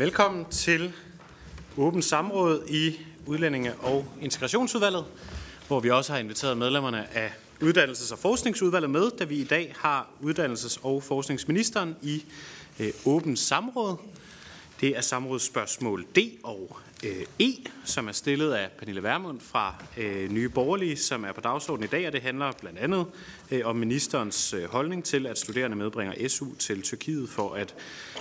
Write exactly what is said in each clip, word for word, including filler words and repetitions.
Velkommen til åbent samråd i Udlændinge- og Integrationsudvalget, hvor vi også har inviteret medlemmerne af Uddannelses- og Forskningsudvalget med, da vi i dag har Uddannelses- og Forskningsministeren i øh, åbent samråd. Det er samrådsspørgsmål D og øh, E, som er stillet af Pernille Vermund fra øh, Nye Borgerlige, som er på dagsordenen i dag, og det handler blandt andet øh, om ministerens øh, holdning til, at studerende medbringer S U til Tyrkiet for at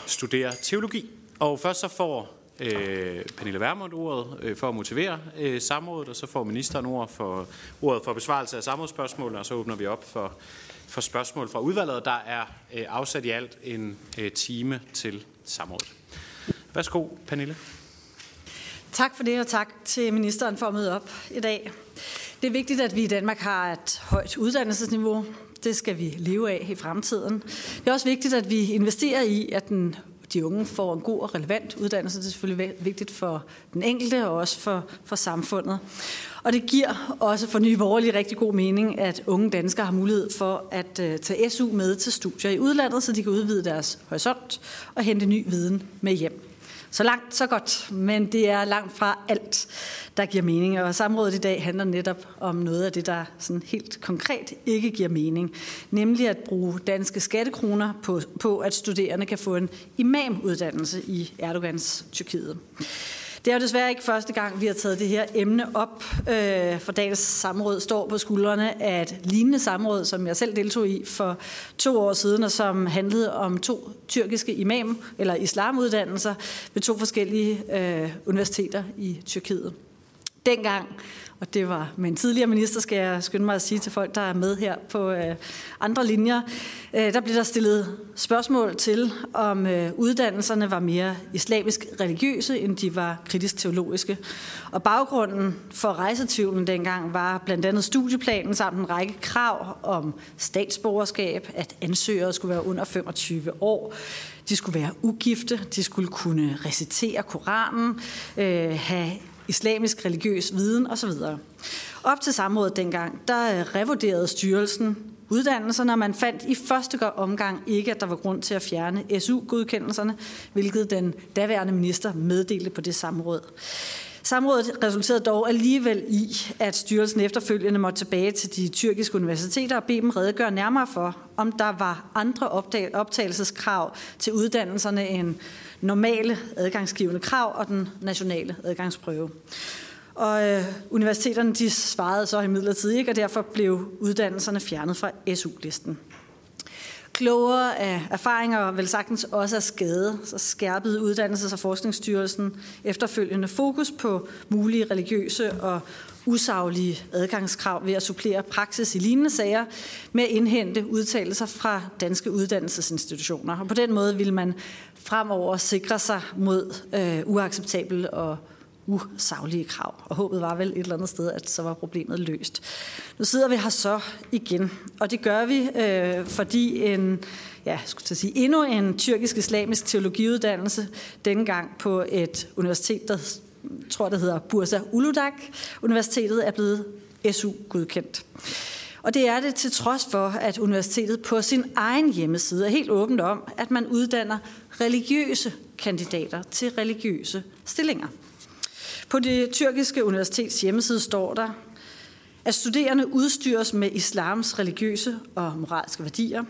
studere teologi. Og først så får øh, Pernille Vermund ordet øh, for at motivere øh, samrådet, og så får ministeren ord for, ordet for besvarelse af samrådsspørgsmål, og så åbner vi op for, for spørgsmål fra udvalget, der er øh, afsat i alt en øh, time til samrådet. Værsgo, Pernille. Tak for det, og tak til ministeren for at møde op i dag. Det er vigtigt, at vi i Danmark har et højt uddannelsesniveau. Det skal vi leve af i fremtiden. Det er også vigtigt, at vi investerer i, at den de unge får en god og relevant uddannelse. Det er selvfølgelig vigtigt for den enkelte og også for, for samfundet. Og det giver også for Nye Borgerlige rigtig god mening, at unge danskere har mulighed for at tage S U med til studier i udlandet, så de kan udvide deres horisont og hente ny viden med hjem. Så langt, så godt, men det er langt fra alt, der giver mening. Og samrådet i dag handler netop om noget af det, der sådan helt konkret ikke giver mening. Nemlig at bruge danske skattekroner på, på at studerende kan få en imamuddannelse i Erdogans Tyrkiet. Det er jo desværre ikke første gang, vi har taget det her emne op, for dagens samråd står på skuldrene af et lignende samråd, som jeg selv deltog i for to år siden, og som handlede om to tyrkiske imam- eller islamuddannelser ved to forskellige øh, universiteter i Tyrkiet. Dengang, og det var med en tidligere minister, skal jeg skynde mig at sige til folk, der er med her på øh, andre linjer, øh, der blev der stillet spørgsmål til, om øh, uddannelserne var mere islamisk religiøse, end de var kritisk teologiske. Og baggrunden for rejsetvivlen dengang var blandt andet studieplanen samt en række krav om statsborgerskab, at ansøgere skulle være under femogtyve år, de skulle være ugifte, de skulle kunne recitere Koranen, øh, have islamisk religiøs viden osv. Op til samrådet dengang, der revurderede styrelsen uddannelserne, og man fandt i første omgang ikke, at der var grund til at fjerne S U-godkendelserne, hvilket den daværende minister meddelte på det samråd. Samrådet resulterede dog alligevel i, at styrelsen efterfølgende måtte tilbage til de tyrkiske universiteter og bede dem redegøre nærmere for, om der var andre optagelseskrav til uddannelserne end normale adgangsgivende krav og den nationale adgangsprøve. Og øh, universiteterne de svarede så imidlertid ikke, og derfor blev uddannelserne fjernet fra S U-listen. Klogere af erfaringer og vel sagtens også af skade, så skærpede Uddannelses- og Forskningsstyrelsen efterfølgende fokus på mulige religiøse og usaglige adgangskrav ved at supplere praksis i lignende sager med at indhente udtalelser fra danske uddannelsesinstitutioner. Og på den måde ville man fremover sikre sig mod øh, uacceptable og usaglige krav. Og håbet var vel et eller andet sted, at så var problemet løst. Nu sidder vi her så igen, og det gør vi, øh, fordi en, ja, skulle jeg sige, endnu en tyrkisk-islamisk teologiuddannelse, dengang på et universitet, der tror, det hedder Bursa Uludag, universitetet er blevet S U-godkendt. Og det er det til trods for, at universitetet på sin egen hjemmeside er helt åbent om, at man uddanner religiøse kandidater til religiøse stillinger. På det tyrkiske universitets hjemmeside står der, at studerende udstyres med islams religiøse og moralske værdier.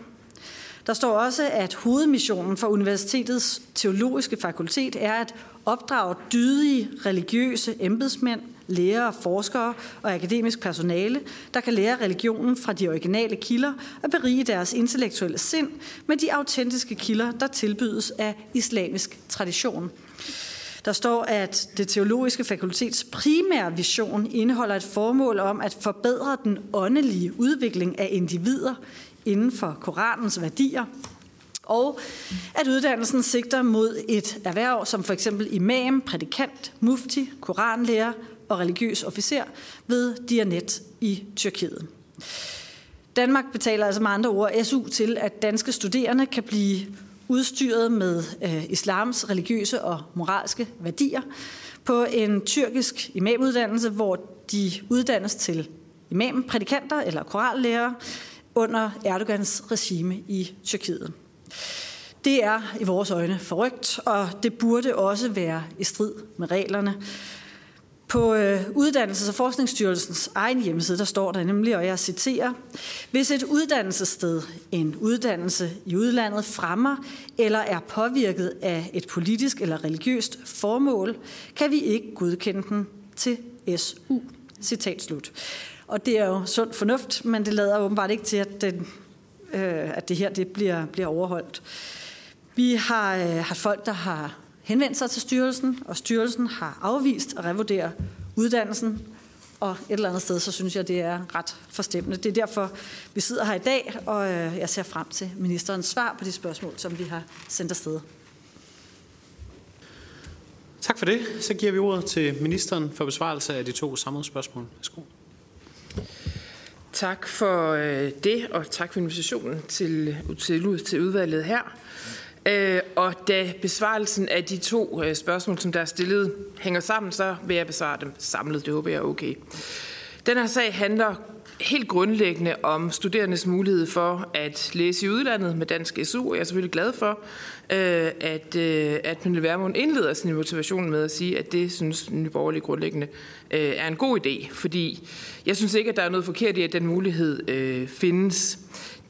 Der står også, at hovedmissionen for universitetets teologiske fakultet er at opdrage dydige religiøse embedsmænd, lærere, forskere og akademisk personale, der kan lære religionen fra de originale kilder og berige deres intellektuelle sind med de autentiske kilder, der tilbydes af islamisk tradition. Der står, at det teologiske fakultets primære vision indeholder et formål om at forbedre den åndelige udvikling af individer inden for Koranens værdier, og at uddannelsen sigter mod et erhverv som for eksempel imam, prædikant, mufti, koranlærer og religiøs officer ved Diyanet i Tyrkiet. Danmark betaler altså med andre ord S U til, at danske studerende kan blive udstyret med øh, islams religiøse og moralske værdier på en tyrkisk imamuddannelse, hvor de uddannes til imam, prædikanter eller korallærere under Erdogans regime i Tyrkiet. Det er i vores øjne forrygt, og det burde også være i strid med reglerne. På Uddannelses- og Forskningsstyrelsens egen hjemmeside, der står der nemlig, og jeg citerer: "Hvis et uddannelsessted, en uddannelse i udlandet, fremmer eller er påvirket af et politisk eller religiøst formål, kan vi ikke godkende den til S U." Citat slut. Og det er jo sund fornuft, men det lader åbenbart ikke til, at, den, øh, at det her det bliver, bliver overholdt. Vi har øh, haft folk, der har henvendt sig til styrelsen, og styrelsen har afvist at revurdere uddannelsen, og et eller andet sted, så synes jeg, det er ret forstemmende. Det er derfor, vi sidder her i dag, og jeg ser frem til ministerens svar på de spørgsmål, som vi har sendt afsted. Tak for det. Så giver vi ordet til ministeren for besvarelse af de to samlede spørgsmål. Værsgo. Tak for det, og tak for invitationen til, til, til udvalget her. Og da besvarelsen af de to spørgsmål, som der er stillet, hænger sammen, så vil jeg besvare dem samlet. Det håber jeg er okay. Den her sag handler helt grundlæggende om studerendes mulighed for at læse i udlandet med dansk S U. Jeg er selvfølgelig glad for, at, at Pernille Vermund indleder sin motivation med at sige, at det synes Nye Borgerlige grundlæggende er en god idé. Fordi jeg synes ikke, at der er noget forkert i, at den mulighed findes.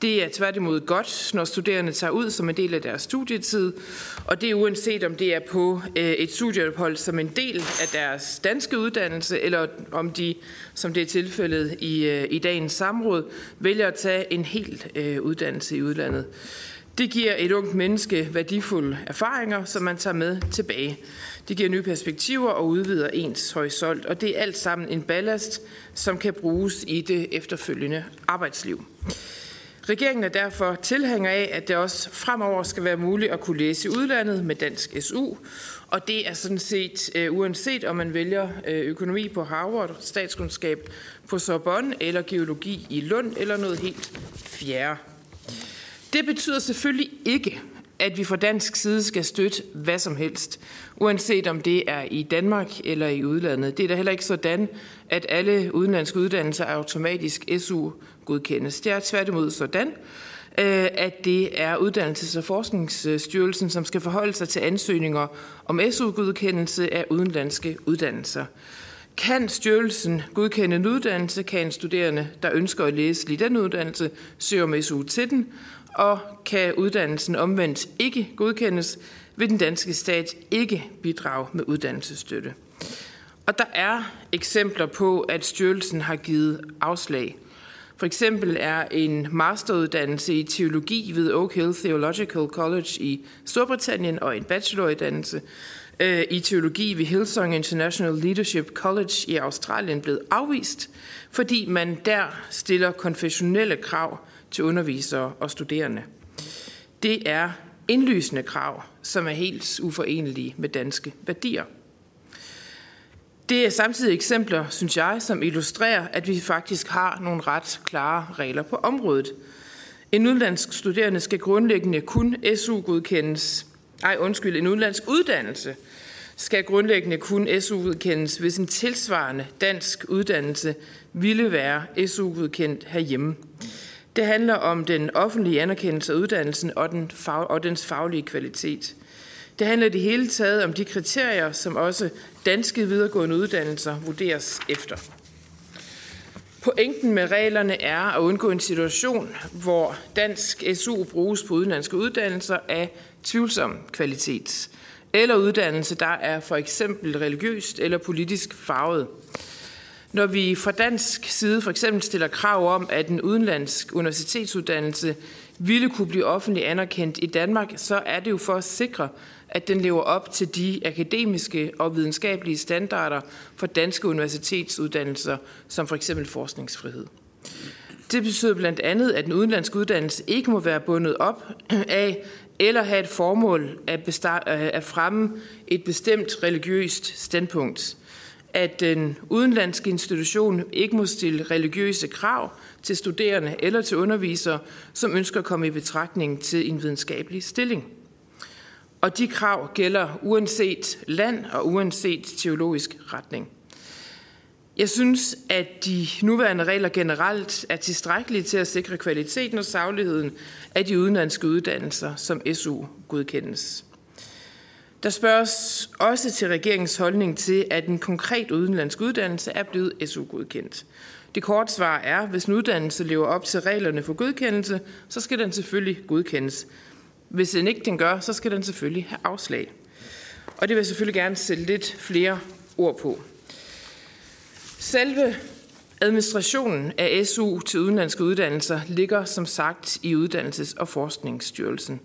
Det er tværtimod godt, når studerende tager ud som en del af deres studietid, og det er uanset om det er på et studieophold som en del af deres danske uddannelse, eller om de, som det er tilfældet i, i dagens samråd, vælger at tage en hel uddannelse i udlandet. Det giver et ungt menneske værdifulde erfaringer, som man tager med tilbage. Det giver nye perspektiver og udvider ens horisont, og det er alt sammen en ballast, som kan bruges i det efterfølgende arbejdsliv. Regeringen er derfor tilhænger af, at det også fremover skal være muligt at kunne læse i udlandet med dansk S U, og det er sådan set øh, uanset om man vælger øh, økonomi på Harvard, statskundskab på Sorbonne eller geologi i Lund eller noget helt fjerde. Det betyder selvfølgelig ikke, at vi fra dansk side skal støtte hvad som helst, uanset om det er i Danmark eller i udlandet. Det er da heller ikke sådan, at alle udenlandske uddannelser automatisk S U-godkendes. Det er tværtimod sådan, at det er Uddannelses- og Forskningsstyrelsen, som skal forholde sig til ansøgninger om S U-godkendelse af udenlandske uddannelser. Kan styrelsen godkende en uddannelse, kan en studerende, der ønsker at læse lige den uddannelse, søge om S U til den, og kan uddannelsen omvendt ikke godkendes, vil den danske stat ikke bidrage med uddannelsesstøtte. Og der er eksempler på, at styrelsen har givet afslag. For eksempel er en masteruddannelse i teologi ved Oak Hill Theological College i Storbritannien og en bacheloruddannelse i teologi ved Hillsong International Leadership College i Australien blevet afvist, fordi man der stiller konfessionelle krav til undervisere og studerende. Det er indlysende krav, som er helt uforenelige med danske værdier. Det er samtidig eksempler, synes jeg, som illustrerer, at vi faktisk har nogle ret klare regler på området. En udenlandsk studerende skal grundlæggende kun S U-godkendes. Ej, undskyld, en udenlandsk uddannelse skal grundlæggende kun S U-godkendes, hvis en tilsvarende dansk uddannelse ville være S U-godkendt herhjemme. Det handler om den offentlige anerkendelse af uddannelsen og, den fag, og dens faglige kvalitet. Det handler i det hele taget om de kriterier, som også danske videregående uddannelser vurderes efter. Pointen med reglerne er at undgå en situation, hvor dansk S U bruges på udenlandske uddannelser af tvivlsom kvalitet, eller uddannelse, der er for eksempel religiøst eller politisk farvet. Når vi fra dansk side for eksempel stiller krav om, at en udenlandsk universitetsuddannelse ville kunne blive offentligt anerkendt i Danmark, så er det jo for at sikre, at den lever op til de akademiske og videnskabelige standarder for danske universitetsuddannelser, som for eksempel forskningsfrihed. Det betyder blandt andet, at en udenlandsk uddannelse ikke må være bundet op af eller have et formål at, besta- at fremme et bestemt religiøst standpunkt. At den udenlandske institution ikke må stille religiøse krav til studerende eller til undervisere, som ønsker at komme i betragtning til en videnskabelig stilling. Og de krav gælder uanset land og uanset teologisk retning. Jeg synes, at de nuværende regler generelt er tilstrækkelige til at sikre kvaliteten og sagligheden af de udenlandske uddannelser, som S U godkendes. Der spørges også til regeringens holdning til, at en konkret udenlandsk uddannelse er blevet S U-godkendt. Det korte svar er, at hvis en uddannelse lever op til reglerne for godkendelse, så skal den selvfølgelig godkendes. Hvis den ikke den gør, så skal den selvfølgelig have afslag. Og det vil jeg selvfølgelig gerne sætte lidt flere ord på. Selve administrationen af S U til udenlandske uddannelser ligger som sagt i Uddannelses- og Forskningsstyrelsen.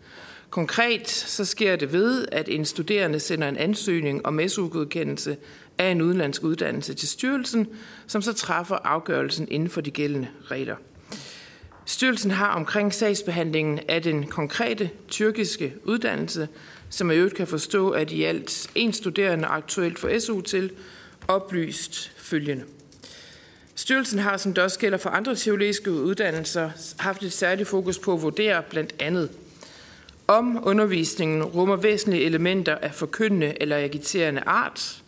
Konkret så sker det ved, at en studerende sender en ansøgning om S U-godkendelse af en udenlandsk uddannelse til styrelsen, som så træffer afgørelsen inden for de gældende regler. Styrelsen har omkring sagsbehandlingen af den konkrete tyrkiske uddannelse, som jeg øvrigt kan forstå, at i alt en studerende aktuelt får S U til, oplyst følgende. Styrelsen har, som det også gælder for andre teologiske uddannelser, haft et særligt fokus på at vurdere blandt andet, om undervisningen rummer væsentlige elementer af forkyndende eller agiterende art,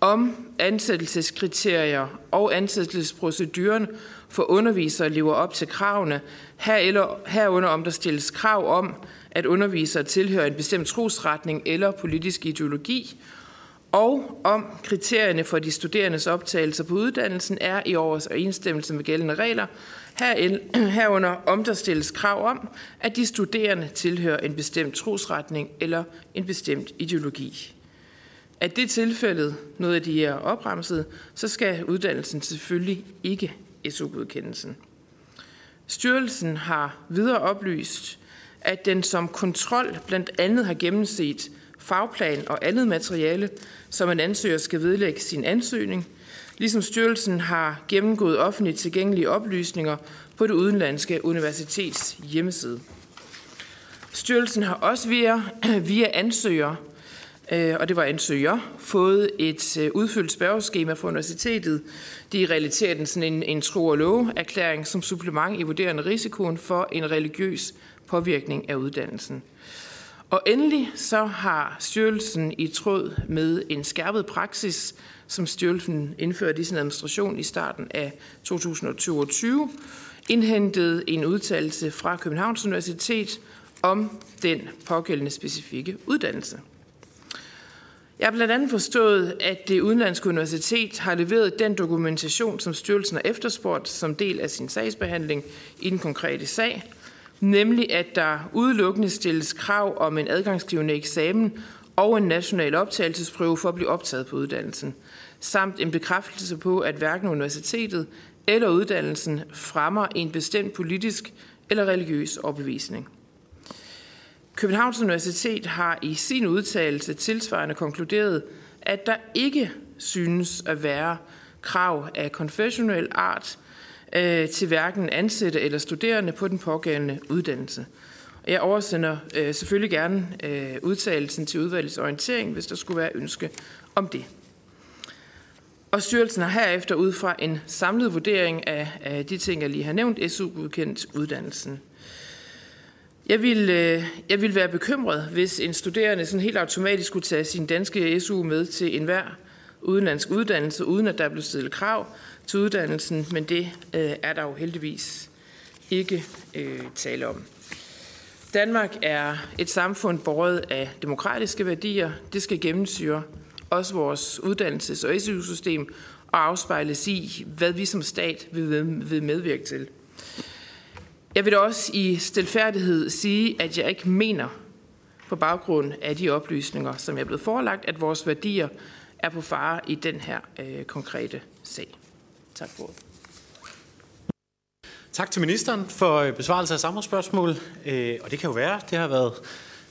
om ansættelseskriterier og ansættelsesproceduren for undervisere lever op til kravene, herunder om der stilles krav om, at undervisere tilhører en bestemt trosretning eller politisk ideologi, og om kriterierne for de studerendes optagelser på uddannelsen er i overensstemmelse med gældende regler, herunder om der stilles krav om, at de studerende tilhører en bestemt trosretning eller en bestemt ideologi. Er det tilfældet, noget af de er opremset, så skal uddannelsen selvfølgelig ikke S U-godkendelsen. Styrelsen har videre oplyst, at den som kontrol blandt andet har gennemset fagplan og andet materiale, som en ansøger skal vedlægge sin ansøgning, ligesom styrelsen har gennemgået offentligt tilgængelige oplysninger på det udenlandske universitets hjemmeside. Styrelsen har også via, via ansøger, og det var ansøger, fået et udfyldt spørgeskema fra universitetet. Det er i realiteten sådan en, en tro- og love-erklæring som supplement i vurderende risikoen for en religiøs påvirkning af uddannelsen. Og endelig så har styrelsen i tråd med en skærpet praksis, som styrelsen indførte i sin administration i starten af to tusind og toogtyve, indhentet en udtalelse fra Københavns Universitet om den pågældende specifikke uddannelse. Jeg har blandt andet forstået, at det udenlandske universitet har leveret den dokumentation, som styrelsen har efterspurgt som del af sin sagsbehandling i den konkrete sag, nemlig at der udelukkende stilles krav om en adgangsgivende eksamen og en national optagelsesprøve for at blive optaget på uddannelsen, samt en bekræftelse på, at hverken universitetet eller uddannelsen fremmer en bestemt politisk eller religiøs overbevisning. Københavns Universitet har i sin udtalelse tilsvarende konkluderet, at der ikke synes at være krav af konfessionel art øh, til hverken ansatte eller studerende på den pågældende uddannelse. Jeg oversender øh, selvfølgelig gerne øh, udtalelsen til udvalgets orientering, hvis der skulle være ønske om det. Og styrelsen har herefter ud fra en samlet vurdering af, af de ting, jeg lige har nævnt, S U-godkendt uddannelsen. Jeg vil, jeg vil være bekymret, hvis en studerende sådan helt automatisk skulle tage sin danske S U med til enhver udenlandsk uddannelse, uden at der blev stillet krav til uddannelsen, men det øh, er der jo heldigvis ikke øh, tale om. Danmark er et samfund båret af demokratiske værdier. Det skal gennemsyre også vores uddannelses- og S U-system og afspejles i, hvad vi som stat vil medvirke til. Jeg vil også i stilfærdighed sige, at jeg ikke mener på baggrund af de oplysninger, som jeg er blevet forelagt, at vores værdier er på fare i den her øh, konkrete sag. Tak for ordet. Tak til ministeren for besvarelse af samrådsspørgsmål. Øh, og det kan jo være, det har været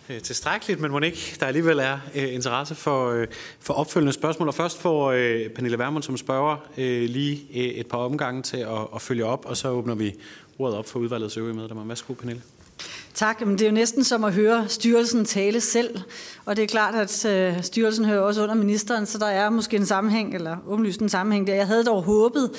øh, tilstrækkeligt, men må ikke, der alligevel er øh, interesse for, øh, for opfølgende spørgsmål. Og først får øh, Pernille Vermund som spørger øh, lige øh, et par omgange til at, at følge op, og så åbner vi ordet op for udvalgets øvrige medlemmer. Værsgo, Pernille. Tak. Men det er jo næsten som at høre styrelsen tale selv. Og det er klart, at øh, styrelsen hører også under ministeren, så der er måske en sammenhæng, eller åbenlyst en sammenhæng der. Jeg havde dog håbet,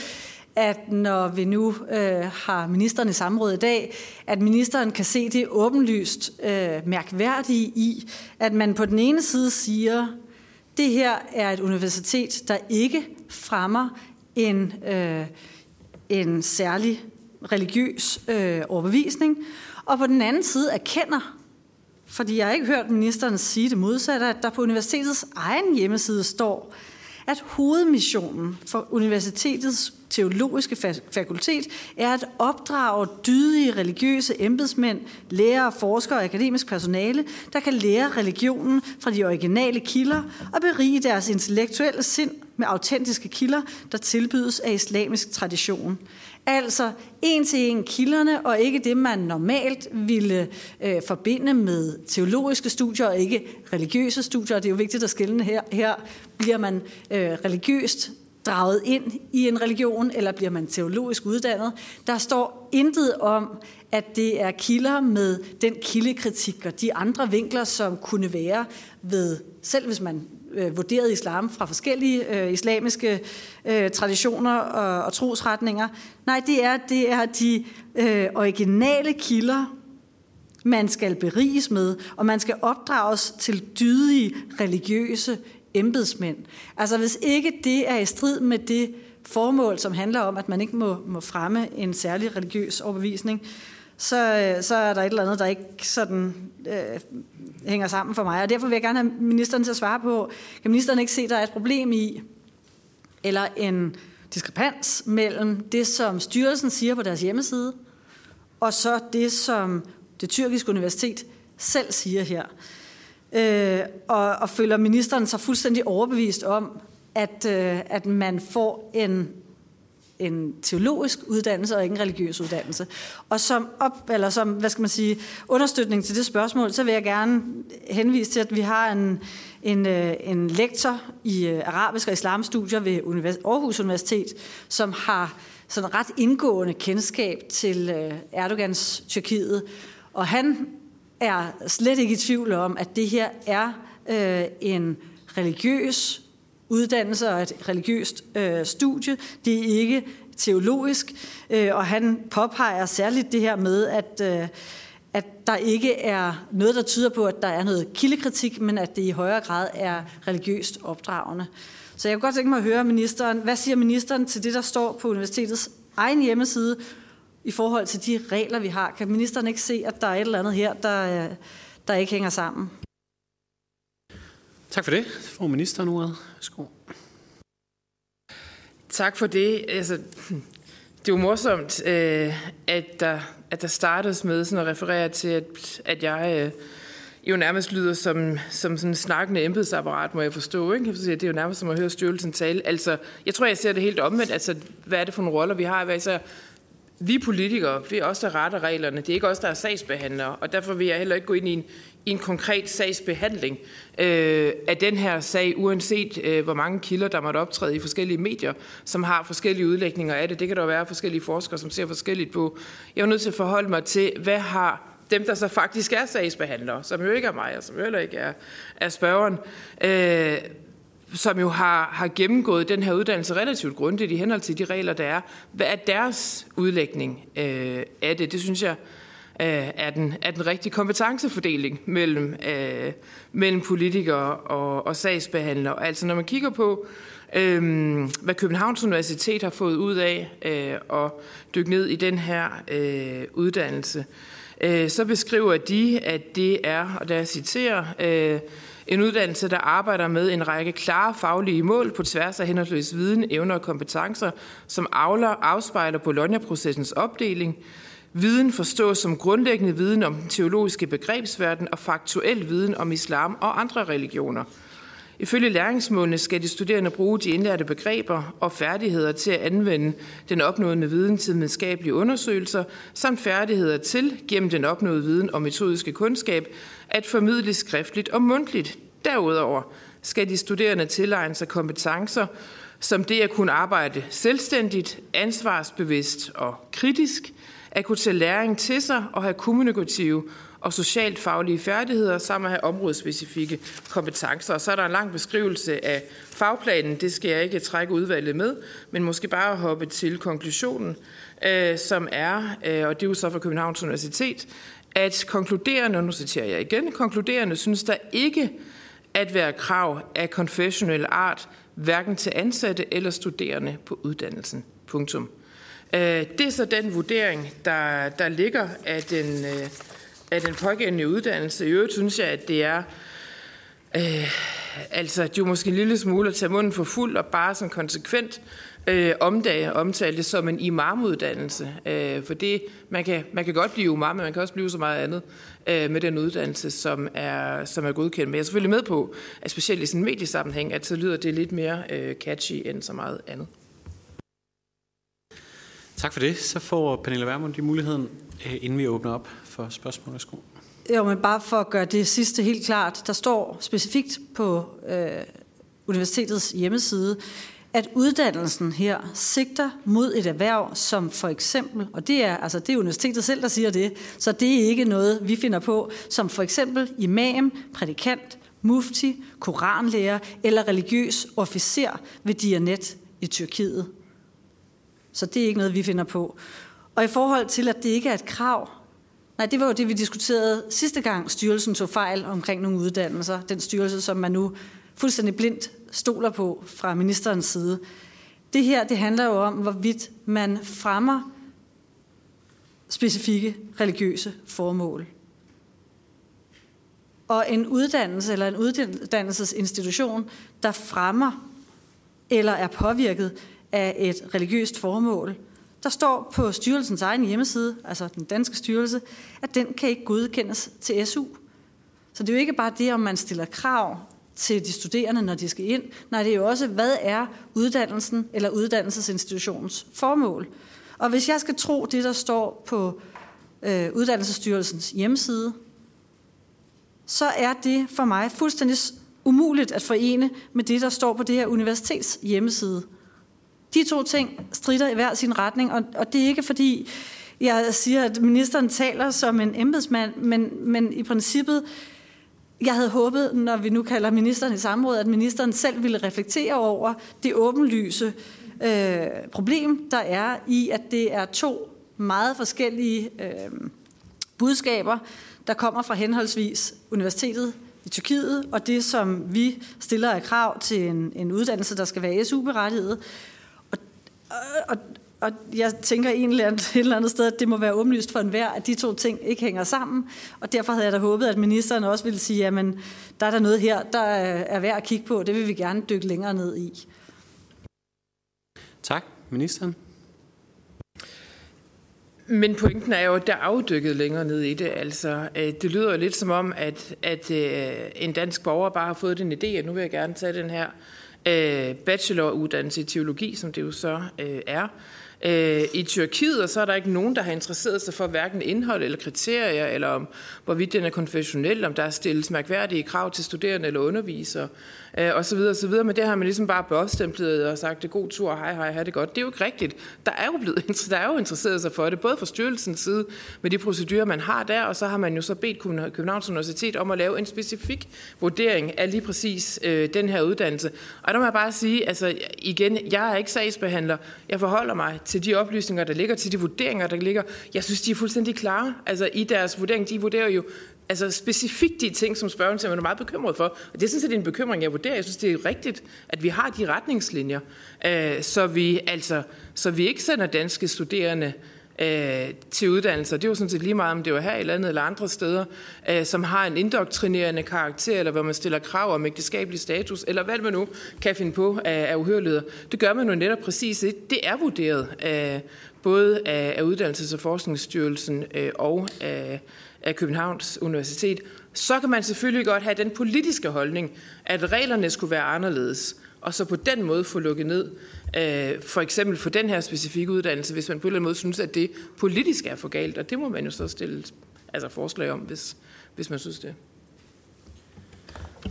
at når vi nu øh, har ministeren i samråd i dag, at ministeren kan se det åbenlyst øh, mærkværdige i, at man på den ene side siger, det her er et universitet, der ikke fremmer en, øh, en særlig religiøs øh, overbevisning, og på den anden side erkender, fordi jeg har ikke hørt ministeren sige det modsatte, at der på universitetets egen hjemmeside står, at hovedmissionen for universitetets teologiske fakultet er at opdrage dydige religiøse embedsmænd, lærere, forskere og akademisk personale, der kan lære religionen fra de originale kilder og berige deres intellektuelle sind med autentiske kilder, der tilbydes af islamisk tradition. Altså en til en kilderne, og ikke det, man normalt ville øh, forbinde med teologiske studier, og ikke religiøse studier. Det er jo vigtigt at skelne her. Her bliver man øh, religiøst draget ind i en religion, eller bliver man teologisk uddannet. Der står intet om, at det er kilder med den kildekritik og de andre vinkler, som kunne være ved, selv hvis man øh, vurderede islam fra forskellige øh, islamiske øh, traditioner og, og trosretninger. Nej, det er, det er de øh, originale kilder, man skal beriges med, og man skal opdrages til dydige religiøse embedsmænd. Altså hvis ikke det er i strid med det formål, som handler om, at man ikke må, må fremme en særlig religiøs overbevisning, så, så er der et eller andet, der ikke sådan øh, hænger sammen for mig. Og derfor vil jeg gerne have ministeren til at svare på, kan ministeren ikke se, at der er et problem i, eller en diskrepans mellem det, som styrelsen siger på deres hjemmeside, og så det, som det tyrkiske universitet selv siger her. Øh, og, og føler ministeren sig fuldstændig overbevist om, at, øh, at man får en, en teologisk uddannelse og ikke en religiøs uddannelse. Og som, op, eller som hvad skal man sige, understøtning til det spørgsmål, så vil jeg gerne henvise til, at vi har en, en, øh, en lektor i øh, arabisk og islamstudier ved Univers- Aarhus Universitet, som har sådan ret indgående kendskab til øh, Erdogans Tyrkiet. Og han er slet ikke i tvivl om, at det her er øh, en religiøs uddannelse og et religiøst øh, studie. Det er ikke teologisk, øh, og han påpeger særligt det her med, at, øh, at der ikke er noget, der tyder på, at der er noget kildekritik, men at det i højere grad er religiøst opdragende. Så jeg kunne godt tænke mig at høre ministeren, hvad siger ministeren til det, der står på universitetets egen hjemmeside, i forhold til de regler, vi har? Kan ministeren ikke se, at der er et eller andet her, der, der ikke hænger sammen? Tak for det. Får ministeren ordet. Værsgo. Tak for det. Altså, det er jo morsomt, at der, at der startes med sådan at referere til, at, at jeg jo nærmest lyder som, som sådan en snakkende embedsapparat, må jeg forstå. Ikke? Det er jo nærmest som at høre styrelsen tale. Altså, jeg tror, jeg ser det helt omvendt. Altså, hvad er det for nogle roller, vi har? Hvad især vi politikere, vi er os, der retter reglerne. Det er ikke os, der er sagsbehandlere, og derfor vil jeg heller ikke gå ind i en, i en konkret sagsbehandling øh, af den her sag, uanset øh, hvor mange kilder, der måtte optræde i forskellige medier, som har forskellige udlægninger af det. Det kan der være forskellige forskere, som ser forskelligt på. Jeg er nødt til at forholde mig til, hvad har dem, der så faktisk er sagsbehandlere, som jo ikke er mig, og som jo heller ikke er, er spørgeren, øh, som jo har, har gennemgået den her uddannelse relativt grundigt i henhold til de regler, der er. Hvad er deres udlægning øh, af det? Det synes jeg øh, er, den, er den rigtige kompetencefordeling mellem, øh, mellem politikere og, og sagsbehandlere. Altså når man kigger på, øh, hvad Københavns Universitet har fået ud af øh, at dykke ned i den her øh, uddannelse, øh, så beskriver de, at det er, og der citerer, øh, en uddannelse, der arbejder med en række klare faglige mål på tværs af henholdsvis viden, evner og kompetencer, som afspejler Bologna-processens opdeling. Viden forstås som grundlæggende viden om den teologiske begrebsverden og faktuel viden om islam og andre religioner. Ifølge læringsmålene skal de studerende bruge de indlærte begreber og færdigheder til at anvende den opnåede viden til videnskabelige undersøgelser, samt færdigheder til, gennem den opnåede viden og metodiske kundskab, at formidle skriftligt og mundtligt. Derudover skal de studerende tilegne sig kompetencer, som det at kunne arbejde selvstændigt, ansvarsbevidst og kritisk, at kunne tage læring til sig og have kommunikative og socialt faglige færdigheder, samt at have områdespecifikke kompetencer. Og så er der en lang beskrivelse af fagplanen. Det skal jeg ikke trække udvalget med, men måske bare hoppe til konklusionen, øh, som er, øh, og det er jo så fra Københavns Universitet, at konkluderende, nu citerer jeg igen, konkluderende synes der ikke at være krav af konfessionel art hverken til ansatte eller studerende på uddannelsen. Punktum. Det er så den vurdering, der, der ligger af den, af den pågældende uddannelse. I øvrigt synes jeg, at det er øh, altså jo måske en lille smule at tage munden for fuld og bare som konsekvent øh, omdage og omtale det som en imamuddannelse. Øh, for det, man, kan, man kan godt blive imam, men man kan også blive så meget andet øh, med den uddannelse, som er, som er godkendt. Men jeg er selvfølgelig med på, at specielt i sådan en mediesammenhæng, at så lyder det lidt mere øh, catchy end så meget andet. Tak for det. Så får Pernille Vermund i muligheden, inden vi åbner op for spørgsmål og sko. Jo, men bare for at gøre det sidste helt klart. Der står specifikt på øh, universitetets hjemmeside, at uddannelsen her sigter mod et erhverv, som for eksempel, og det er, altså det er universitetet selv, der siger det, så det er ikke noget, vi finder på, som for eksempel imam, prædikant, mufti, koranlærer eller religiøs officer ved Diyanet i Tyrkiet. Så det er ikke noget, vi finder på. Og i forhold til, at det ikke er et krav. Nej, det var jo det, vi diskuterede sidste gang, styrelsen tog fejl omkring nogle uddannelser. Den styrelse, som man nu fuldstændig blindt stoler på fra ministerens side. Det her, det handler jo om, hvorvidt man fremmer specifikke religiøse formål. Og en uddannelse eller en uddannelsesinstitution, der fremmer eller er påvirket af et religiøst formål. Der står på styrelsens egen hjemmeside, altså den danske styrelse, at den kan ikke godkendes til S U. Så det er jo ikke bare det, om man stiller krav til de studerende, når de skal ind. Nej, det er jo også, hvad er uddannelsen eller uddannelsesinstitutionens formål. Og hvis jeg skal tro det, der står på øh, Uddannelsesstyrelsens hjemmeside, så er det for mig fuldstændig umuligt at forene med det, der står på det her universitets hjemmeside. De to ting strider i hver sin retning, og, og det er ikke fordi, jeg siger, at ministeren taler som en embedsmand, men, men i princippet, jeg havde håbet, når vi nu kalder ministeren i samråd, at ministeren selv ville reflektere over det åbenlyse øh, problem, der er i, at det er to meget forskellige øh, budskaber, der kommer fra henholdsvis universitetet i Tyrkiet, og det, som vi stiller af krav til en, en uddannelse, der skal være S U-berettiget. Og, og jeg tænker egentlig et eller andet sted, at det må være åbenlyst for enhver, at de to ting ikke hænger sammen. Og derfor havde jeg da håbet, at ministeren også ville sige, jamen, der er der noget her, der er værd at kigge på. Det vil vi gerne dykke længere ned i. Tak, ministeren. Men pointen er jo, at der er afdykket længere ned i det. Altså, det lyder jo lidt som om, at, at en dansk borger bare har fået den idé, at nu vil jeg gerne tage den her bacheloruddannelse i teologi, som det jo så øh, er. Øh, I Tyrkiet, og så er der ikke nogen, der har interesseret sig for hverken indhold eller kriterier, eller om hvorvidt den er konfessionel, om der er stillet mærkværdige krav til studerende eller undervisere, øh, osv. osv. Men det har man ligesom bare blåstemplet og sagt, det er god tur, hej hej, hej, det godt. Det er jo ikke rigtigt. Der er jo, blevet, der er jo interesseret sig for det, både fra styrelsens side med de procedurer, man har der, og så har man jo så bedt Københavns Universitet om at lave en specifik vurdering af lige præcis øh, den her uddannelse. Og der må jeg bare sige, altså igen, jeg er ikke sagsbehandler, jeg forholder mig til de oplysninger, der ligger, til de vurderinger, der ligger. Jeg synes, de er fuldstændig klare. Altså i deres vurdering, de vurderer jo altså specifikt de ting, som spørgeren siger, man er meget bekymret for. Og det synes jeg, det er en bekymring, jeg vurderer. Jeg synes, det er rigtigt, at vi har de retningslinjer, øh, så, vi, altså, så vi ikke sender danske studerende øh, til uddannelser. Det er jo sådan set lige meget, om det er her i landet eller andre steder, øh, som har en indoktrinerende karakter, eller hvor man stiller krav om ægteskabelig status, eller hvad man nu kan finde på af, af uhørligheder. Det gør man jo netop præcis. Det er vurderet øh, både af, af Uddannelses- og Forskningsstyrelsen øh, og af af Københavns Universitet. Så kan man selvfølgelig godt have den politiske holdning, at reglerne skulle være anderledes, og så på den måde få lukket ned, øh, for eksempel for den her specifikke uddannelse, hvis man på en eller anden måde synes, at det politisk er for galt, og det må man jo så stille altså forslag om, hvis, hvis man synes det.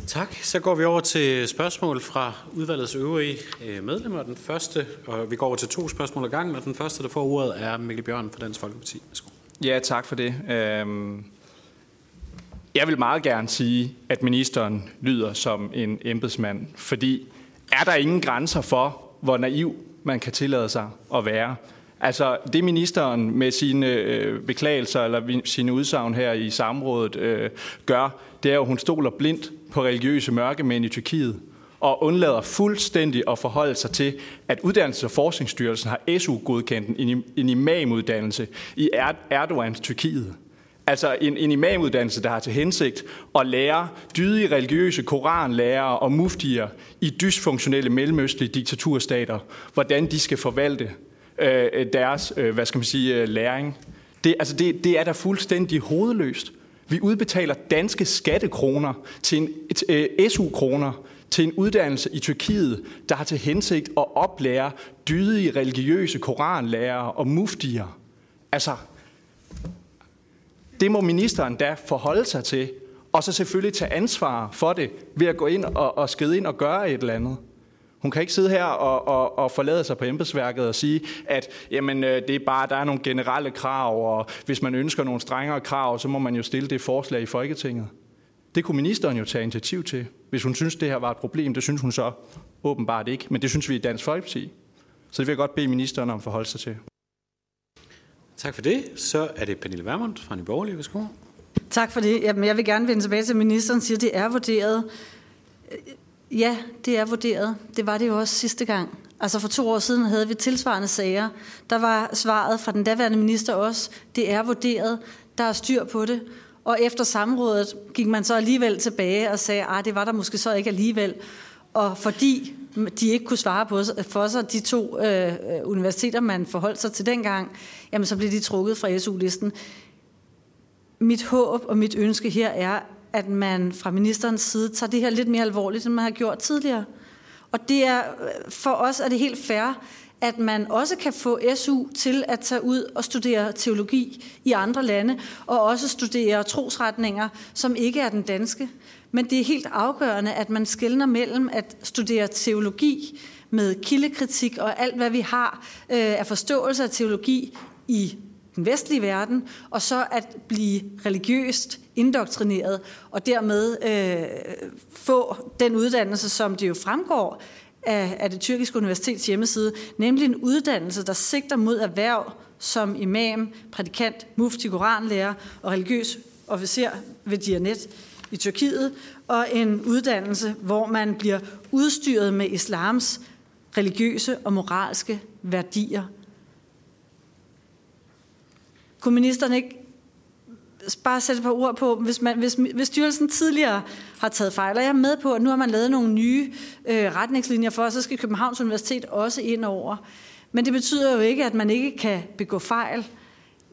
Tak. Så går vi over til spørgsmål fra udvalgets øvrige medlemmer. Den første, og vi går over til to spørgsmål ad gangen, og den første, der får ordet, er Mikkel Bjørn fra Dansk Folkeparti. Værsgo. Ja, tak for det. Jeg vil meget gerne sige, at ministeren lyder som en embedsmand, fordi er der ingen grænser for, hvor naiv man kan tillade sig at være? Altså, det ministeren med sine beklagelser eller sine udsagn her i samrådet gør, det er jo, at hun stoler blindt på religiøse mørkemænd i Tyrkiet. og undlader fuldstændig at forholde sig til, at Uddannelses- og Forskningsstyrelsen har S U-godkendt en imamuddannelse i Erdogans Tyrkiet. Altså en, en imamuddannelse, der har til hensigt at lære dydige religiøse koranlærere og muftier i dysfunktionelle mellemøstlige diktaturstater, hvordan de skal forvalte øh, deres, øh, hvad skal man sige, læring. Det, altså det, det er da fuldstændig hovedløst. Vi udbetaler danske skattekroner til en øh, S U-kroner til en uddannelse i Tyrkiet, der har til hensigt at oplære dydige religiøse koranlærere og muftier. Altså... Det må ministeren da forholde sig til, og så selvfølgelig tage ansvar for det, ved at gå ind og, og skride ind og gøre et eller andet. Hun kan ikke sidde her og, og, og forlade sig på embedsværket og sige, at jamen, det er bare, der er nogle generelle krav, og hvis man ønsker nogle strengere krav, så må man jo stille det forslag i Folketinget. Det kunne ministeren jo tage initiativ til, hvis hun synes, det her var et problem. Det synes hun så åbenbart ikke, men det synes vi i Dansk Folkeparti. Så det vil jeg godt bede ministeren om at forholde sig til. Tak for det. Så er det Pernille Vermund fra Nye Borgerlige. Værsgo. Tak for det. Jamen, jeg vil gerne vende tilbage til, at ministeren siger, at det er vurderet. Ja, det er vurderet. Det var det jo også sidste gang. Altså for to år siden havde vi tilsvarende sager. Der var svaret fra den daværende minister også, det er vurderet, der er styr på det. Og efter samrådet gik man så alligevel tilbage og sagde, at det var der måske så ikke alligevel. Og fordi de ikke kunne svare på for sig, de to øh, universiteter, man forholdt sig til dengang, jamen så blev de trukket fra S U-listen. Mit håb og mit ønske her er, at man fra ministerens side tager det her lidt mere alvorligt, end man har gjort tidligere. Og det er, for os er det helt fair, at man også kan få S U til at tage ud og studere teologi i andre lande, og også studere trosretninger, som ikke er den danske. Men det er helt afgørende, at man skelner mellem at studere teologi med kildekritik og alt, hvad vi har øh, af forståelse af teologi i den vestlige verden, og så at blive religiøst indoktrineret og dermed øh, få den uddannelse, som det jo fremgår af, af det tyrkiske universitets hjemmeside, nemlig en uddannelse, der sigter mod erhverv som imam, prædikant, mufti, koranlærer og religiøs officer ved Diyanet i Tyrkiet, og en uddannelse, hvor man bliver udstyret med islams religiøse og moralske værdier. Kunne ministeren ikke bare sætte et par ord på, hvis, man, hvis, hvis styrelsen tidligere har taget fejl, og jeg er med på, at nu har man lavet nogle nye øh, retningslinjer for, så skal Københavns Universitet også ind over. Men det betyder jo ikke, at man ikke kan begå fejl.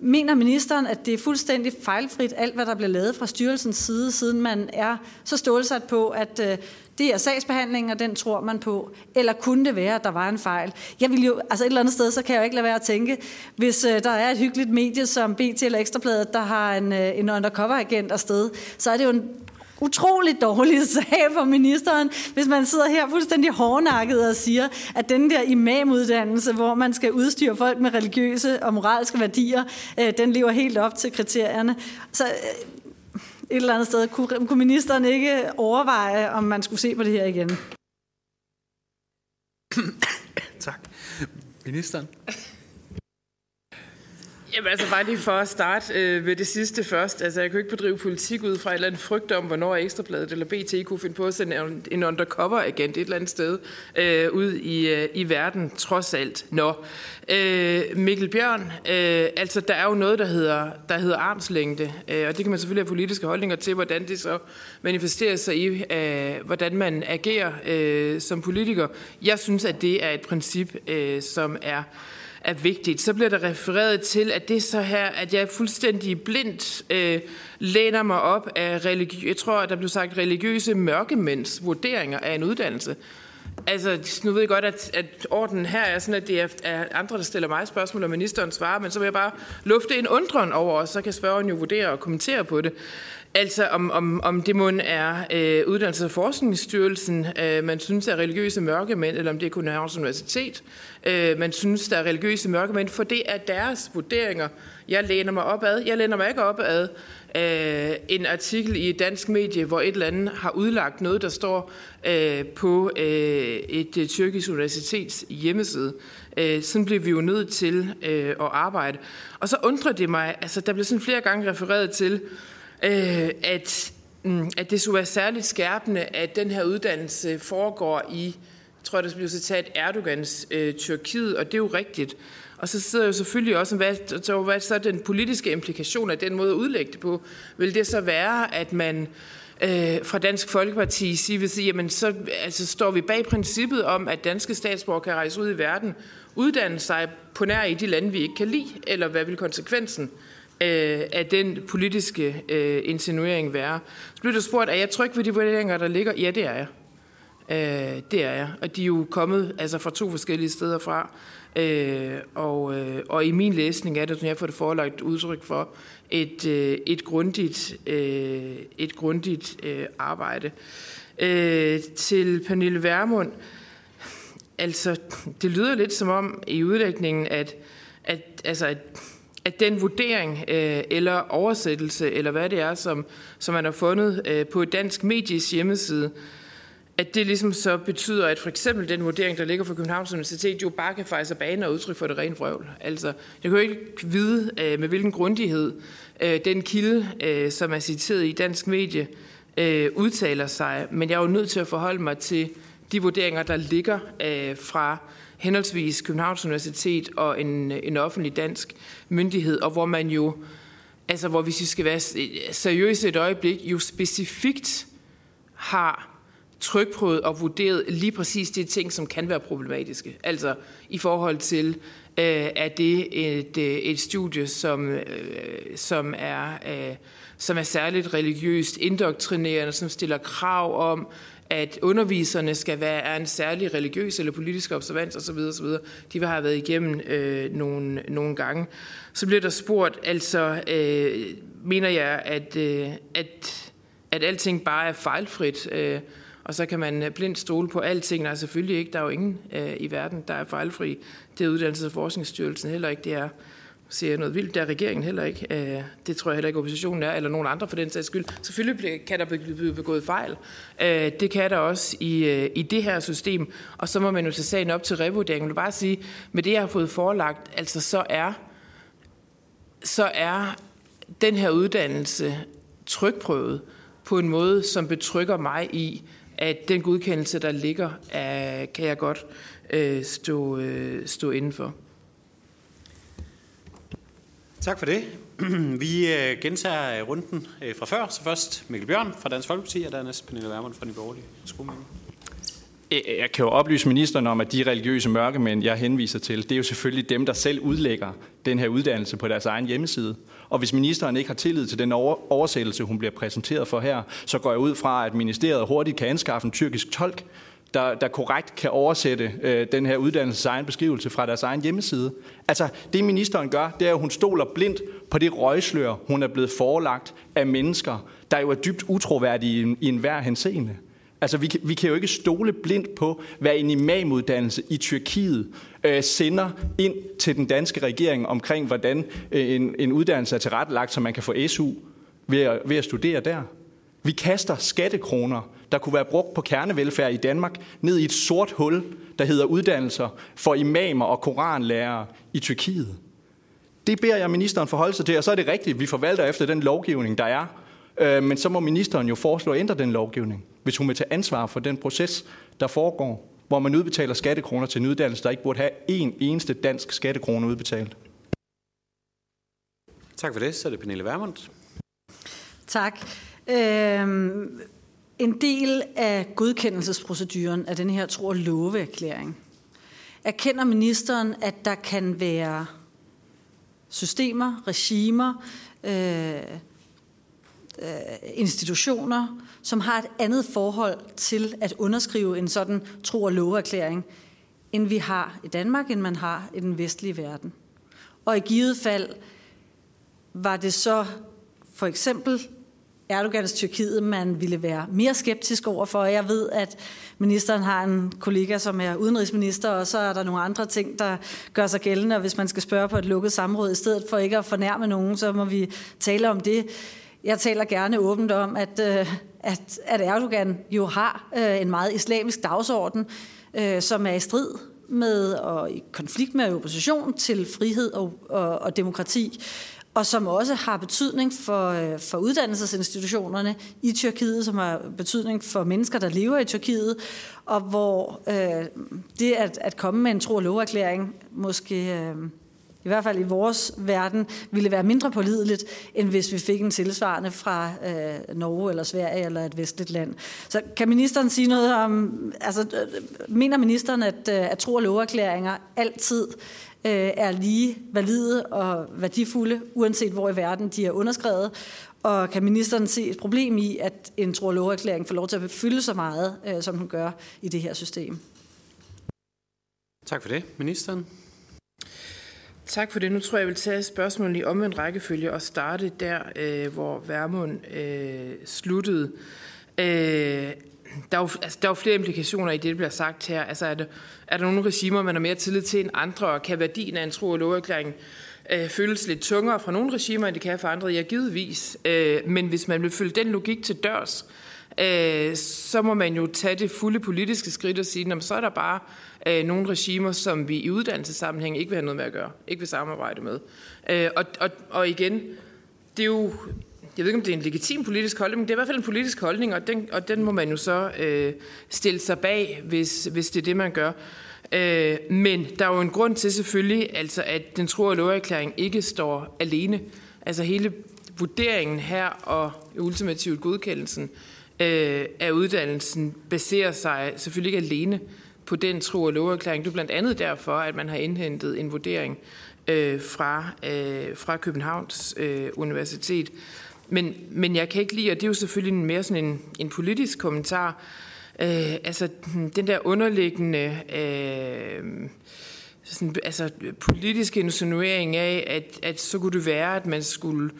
Mener ministeren, at det er fuldstændig fejlfrit, alt hvad der bliver lavet fra styrelsens side, siden man er så stålsat på, at øh, det er sagsbehandling, og den tror man på? Eller kunne det være, at der var en fejl? Jeg vil jo, altså et eller andet sted, så kan jeg jo ikke lade være at tænke, hvis øh, der er et hyggeligt medie som B T eller Ekstrabladet, der har en, øh, en undercover-agent afsted, så er det jo en utrolig dårlig sag for ministeren, hvis man sidder her fuldstændig hårdnakket og siger, at den der imamuddannelse, hvor man skal udstyre folk med religiøse og moralske værdier, den lever helt op til kriterierne. Så et eller andet sted, kunne ministeren ikke overveje, om man skulle se på det her igen? Tak. Ministeren? Jamen altså bare lige for at starte øh, med det sidste først. Altså jeg kan jo ikke bedrive politik ud fra et eller andet frygt om, hvornår Ekstrabladet eller B T kunne finde på at sende en undercover-agent et eller andet sted øh, ud i, øh, i verden, trods alt. Nå. Øh, Mikkel Bjørn, øh, altså der er jo noget, der hedder, der hedder armslængde, øh, og det kan man selvfølgelig have politiske holdninger til, hvordan det så manifesterer sig i, øh, hvordan man agerer øh, som politiker. Jeg synes, at det er et princip, øh, som er... er vigtigt. Så bliver der refereret til, at det så her, at jeg fuldstændig blindt øh, læner mig op af religiøse, jeg tror, at der blev sagt religiøse mørkemænds vurderinger af en uddannelse. Altså, nu ved jeg godt, at, at ordenen her er sådan, at det er andre, der stiller mig spørgsmål, og ministeren svarer, men så vil jeg bare lufte en undren over os, så kan spørgeren jo vurdere og kommentere på det. Altså, om, om, om det måden er øh, Uddannelses- og Forskningsstyrelsen, øh, man synes, der er religiøse mørkemænd, eller om det er Københavns Universitet, øh, man synes, der er religiøse mørkemænd, for det er deres vurderinger. Jeg læner mig opad. Jeg læner mig ikke opad øh, en artikel i et dansk medie, hvor et eller andet har udlagt noget, der står øh, på øh, et øh, tyrkisk universitets hjemmeside. Øh, sådan bliver vi jo nødt til øh, at arbejde. Og så undrer det mig, altså der bliver sådan flere gange refereret til, Øh, at at det skulle være særligt skærpende, at den her uddannelse foregår i, tror jeg, der bliver citat, Erdogans øh, Tyrkiet, og det er jo rigtigt. Og så sidder jo selvfølgelig også, hvad, så, hvad så den politiske implikation af den måde at udlægge det på? Vil det så være, at man øh, fra Dansk Folkeparti siger, vil sige, jamen så altså, står vi bag princippet om, at danske statsborgere kan rejse ud i verden, uddanne sig på nær i de lande, vi ikke kan lide, eller hvad vil konsekvensen øh, af den politiske øh, insinuering være? Så bliver du spurgt, er jeg tryg ved de vurderinger, der ligger? Ja, det er jeg. Øh, det er jeg. Og de er jo kommet altså, fra to forskellige steder fra. Øh, og, øh, og i min læsning er det, som jeg får det forelagt udtryk for, et, øh, et grundigt, øh, et grundigt øh, arbejde. Øh, til Pernille Vermund, altså det lyder lidt som om i udlægningen, at, at, altså, at, at den vurdering øh, eller oversættelse, eller hvad det er, som, som man har fundet øh, på et dansk medies hjemmeside, at det ligesom så betyder, at for eksempel den vurdering, der ligger for Københavns Universitet, jo bare kan fejse bane og udtryk for det rene vrøvl. Altså, jeg kan jo ikke vide med hvilken grundighed den kilde, som er citeret i dansk medie, udtaler sig, men jeg er jo nødt til at forholde mig til de vurderinger, der ligger fra henholdsvis Københavns Universitet og en, en offentlig dansk myndighed, og hvor man jo, altså hvor hvis vi skal være seriøse et øjeblik, jo specifikt har trykprøvet og vurderet lige præcis de ting, som kan være problematiske. Altså i forhold til, øh, er det et, et studie, som, øh, som, er, øh, som er særligt religiøst indoktrinerende, som stiller krav om, at underviserne skal være en særlig religiøs eller politisk observans osv. osv. De har været igennem øh, nogle, nogle gange. Så bliver der spurgt, altså øh, mener jeg, at, øh, at, at alting bare er fejlfrit, øh, og så kan man blindt stole på alting. Nej, selvfølgelig ikke. Der er jo ingen øh, i verden, der er fejlfri. Det er Uddannelses- og Forskningsstyrelsen heller ikke. Det er, siger jeg noget vildt, det er regeringen heller ikke. Øh, det tror jeg heller ikke, oppositionen er, eller nogen andre for den sags skyld. Selvfølgelig kan der blive begået fejl. Øh, det kan der også i, øh, i det her system. Og så må man jo tage sagen op til revurderingen. Jeg vil bare sige, med det, jeg har fået forelagt, altså så er, så er den her uddannelse trykprøvet på en måde, som betrykker mig i, at den godkendelse, der ligger, er, kan jeg godt øh, stå, øh, stå indenfor. Tak for det. Vi øh, gentager runden øh, fra før. Så først Mikkel Bjørn fra Dansk Folkeparti, og dernæst Pernille Vermund fra Nye Borgerlige. Jeg kan jo oplyse ministeren om, at de religiøse mørkemænd, jeg henviser til, det er jo selvfølgelig dem, der selv udlægger den her uddannelse på deres egen hjemmeside. Og hvis ministeren ikke har tillid til den over- oversættelse, hun bliver præsenteret for her, så går jeg ud fra, at ministeriet hurtigt kan anskaffe en tyrkisk tolk, der, der korrekt kan oversætte øh, den her uddannelses egen beskrivelse fra deres egen hjemmeside. Altså, det ministeren gør, det er, at hun stoler blindt på det røgslør, hun er blevet forelagt af mennesker, der jo er dybt utroværdige i enhver henseende. Altså, vi kan, vi kan jo ikke stole blindt på, hvad en imamuddannelse i Tyrkiet øh, sender ind til den danske regering omkring, hvordan øh, en, en uddannelse er tilrettelagt, så man kan få S U ved at, ved at studere der. Vi kaster skattekroner, der kunne være brugt på kernevelfærd i Danmark, ned i et sort hul, der hedder uddannelser for imamer og koranlærere i Tyrkiet. Det beder jeg ministeren forholde sig til, og så er det rigtigt, vi forvalter efter den lovgivning, der er. Øh, men så må ministeren jo foreslå at ændre den lovgivning, hvis hun vil tage ansvar for den proces, der foregår, hvor man udbetaler skattekroner til en uddannelse, der ikke burde have én eneste dansk skattekrone udbetalt. Tak for det. Så er det Pernille Vermund. Tak. Øhm, en del af godkendelsesproceduren er den her tro- og loveerklæring. Erkender ministeren, at der kan være systemer, regimer, øh, institutioner, som har et andet forhold til at underskrive en sådan tro- og loverklæring, end vi har i Danmark, end man har i den vestlige verden. Og i givet fald var det så for eksempel Erdogans Tyrkiet, man ville være mere skeptisk overfor. Jeg ved, at ministeren har en kollega, som er udenrigsminister, og så er der nogle andre ting, der gør sig gældende, og hvis man skal spørge på et lukket samråd, i stedet for ikke at fornærme nogen, så må vi tale om det. Jeg taler gerne åbent om, at, at, at Erdogan jo har en meget islamisk dagsorden, som er i strid med og i konflikt med opposition til frihed og, og, og demokrati. og som også har betydning for, for uddannelsesinstitutionerne i Tyrkiet, som har betydning for mennesker, der lever i Tyrkiet, og hvor øh, det at, at komme med en tro- og loverklæring måske, øh, i hvert fald i vores verden, ville være mindre pålideligt, end hvis vi fik en tilsvarende fra øh, Norge eller Sverige eller et vestligt land. Så kan ministeren sige noget om, altså mener ministeren, at, at tro- og loverklæringer altid er lige valide og værdifulde, uanset hvor i verden de er underskrevet? Og kan ministeren se et problem i, at en tro- og loverklæring får lov til at fylde så meget, som den gør i det her system? Tak for det. Ministeren? Tak for det. Nu tror jeg, jeg vil tage spørgsmålet i omvendt rækkefølge og starte der, hvor Vermund sluttede. Der er, jo, altså, der er jo flere implikationer i det, der bliver sagt her. Altså, er, der, er der nogle regimer, man har mere tillid til end andre, og kan værdien af en tro- og loverklæring øh, føles lidt tungere fra nogle regimer, end det kan for andre? Ja, givetvis. Øh, men hvis man vil følge den logik til dørs, øh, så må man jo tage det fulde politiske skridt og sige, så er der bare øh, nogle regimer, som vi i uddannelsessammenhæng ikke vil have noget med at gøre, ikke vil samarbejde med. Øh, og, og, og igen, det er jo... Jeg ved ikke, om det er en legitim politisk holdning, men det er i hvert fald en politisk holdning, og den, og den må man jo så øh, stille sig bag, hvis, hvis det er det, man gør. Øh, men der er jo en grund til selvfølgelig, altså, at den tro- og loverklæring ikke står alene. Altså hele vurderingen her og ultimativt godkendelsen øh, af uddannelsen baserer sig selvfølgelig ikke alene på den tro- og loverklæring. Det er blandt andet derfor, at man har indhentet en vurdering øh, fra, øh, fra Københavns øh, Universitet. Men, men jeg kan ikke lide, og det er jo selvfølgelig mere sådan en, en politisk kommentar, øh, altså den der underliggende øh, sådan, altså, politiske insinuering af, at, at så kunne det være, at man skulle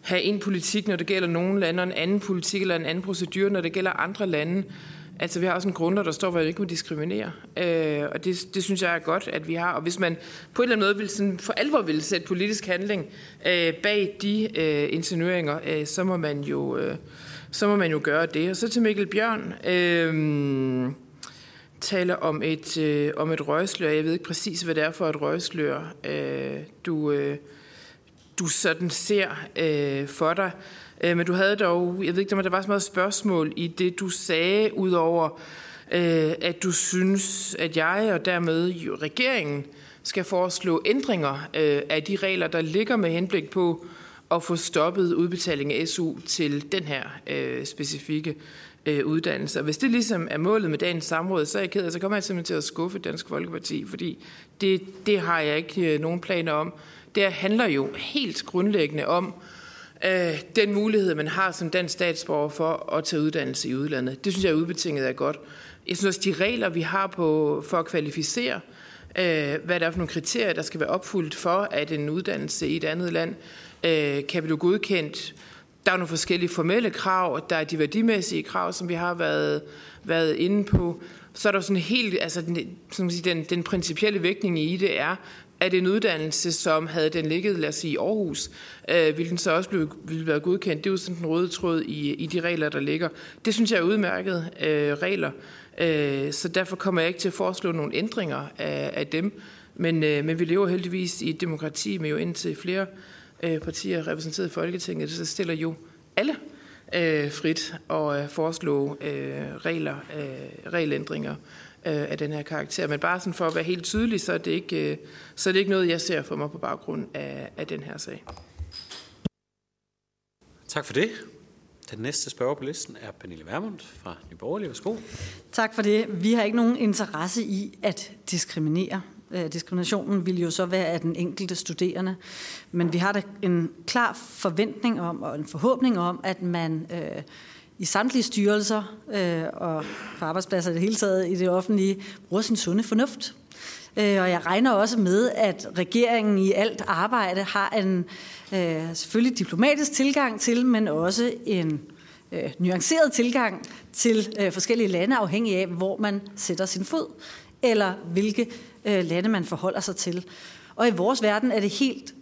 have en politik, når det gælder nogle lande, og en anden politik eller en anden procedure, når det gælder andre lande. Altså vi har også en grundlov, der står, hvor vi ikke må diskriminere, øh, og det, det synes jeg er godt, at vi har. Og hvis man på en eller anden måde vil, sådan for alvor vil sætte politisk handling øh, bag de øh, insinueringer, øh, så, må man jo, øh, så må man jo gøre det. Og så til Mikkel Bjørn øh, taler om et, øh, om et røgslør. Jeg ved ikke præcis, hvad det er for et røgslør, øh, du, øh, du sådan ser øh, for dig. Men du havde dog, jeg ved ikke, om der var så meget spørgsmål i det, du sagde, udover at du synes, at jeg og dermed regeringen skal foreslå ændringer af de regler, der ligger med henblik på at få stoppet udbetaling af S U til den her specifikke uddannelse. Og hvis det ligesom er målet med dagens samråd, så er jeg ked af, så kommer jeg simpelthen til at skuffe Dansk Folkeparti, fordi det, det har jeg ikke nogen planer om. Det handler jo helt grundlæggende om den mulighed, man har som dansk statsborger for at tage uddannelse i udlandet. Det synes jeg udbetinget er godt. Jeg synes også, de regler, vi har på, for at kvalificere, øh, hvad der er for nogle kriterier, der skal være opfyldt for, at en uddannelse i et andet land øh, kan blive godkendt. Der er nogle forskellige formelle krav, der er de værdimæssige krav, som vi har været, været inde på. Så er der sådan helt, altså den, som siger, den, den principielle vægtning i det er, at en uddannelse, som havde den ligget, lad os sige, i Aarhus, øh, ville den så også blive, ville være godkendt. Det er jo sådan en røde tråd i, i de regler, der ligger. Det synes jeg er udmærket øh, regler, øh, så derfor kommer jeg ikke til at foreslå nogle ændringer af, af dem. Men, øh, men vi lever heldigvis i et demokrati med jo indtil flere øh, partier repræsenteret i Folketinget, så stiller jo alle øh, frit at øh, foreslå øh, regler, øh, regelændringer af den her karakter. Men bare sådan for at være helt tydelig, så er det ikke, så er det ikke noget, jeg ser for mig på baggrund af, af den her sag. Tak for det. Den næste spørger på listen er Pernille Vermund fra Nye Borgerlige. Værsgo. Tak for det. Vi har ikke nogen interesse i at diskriminere. Diskriminationen vil jo så være af den enkelte studerende, men vi har da en klar forventning om og en forhåbning om, at man øh, i samtlige styrelser øh, og på arbejdspladser i det hele taget i det offentlige, bruger sin sunde fornuft. Øh, og jeg regner også med, at regeringen i alt arbejde har en øh, selvfølgelig diplomatisk tilgang til, men også en øh, nuanceret tilgang til øh, forskellige lande, afhængig af, hvor man sætter sin fod, eller hvilke øh, lande man forholder sig til. Og i vores verden er det helt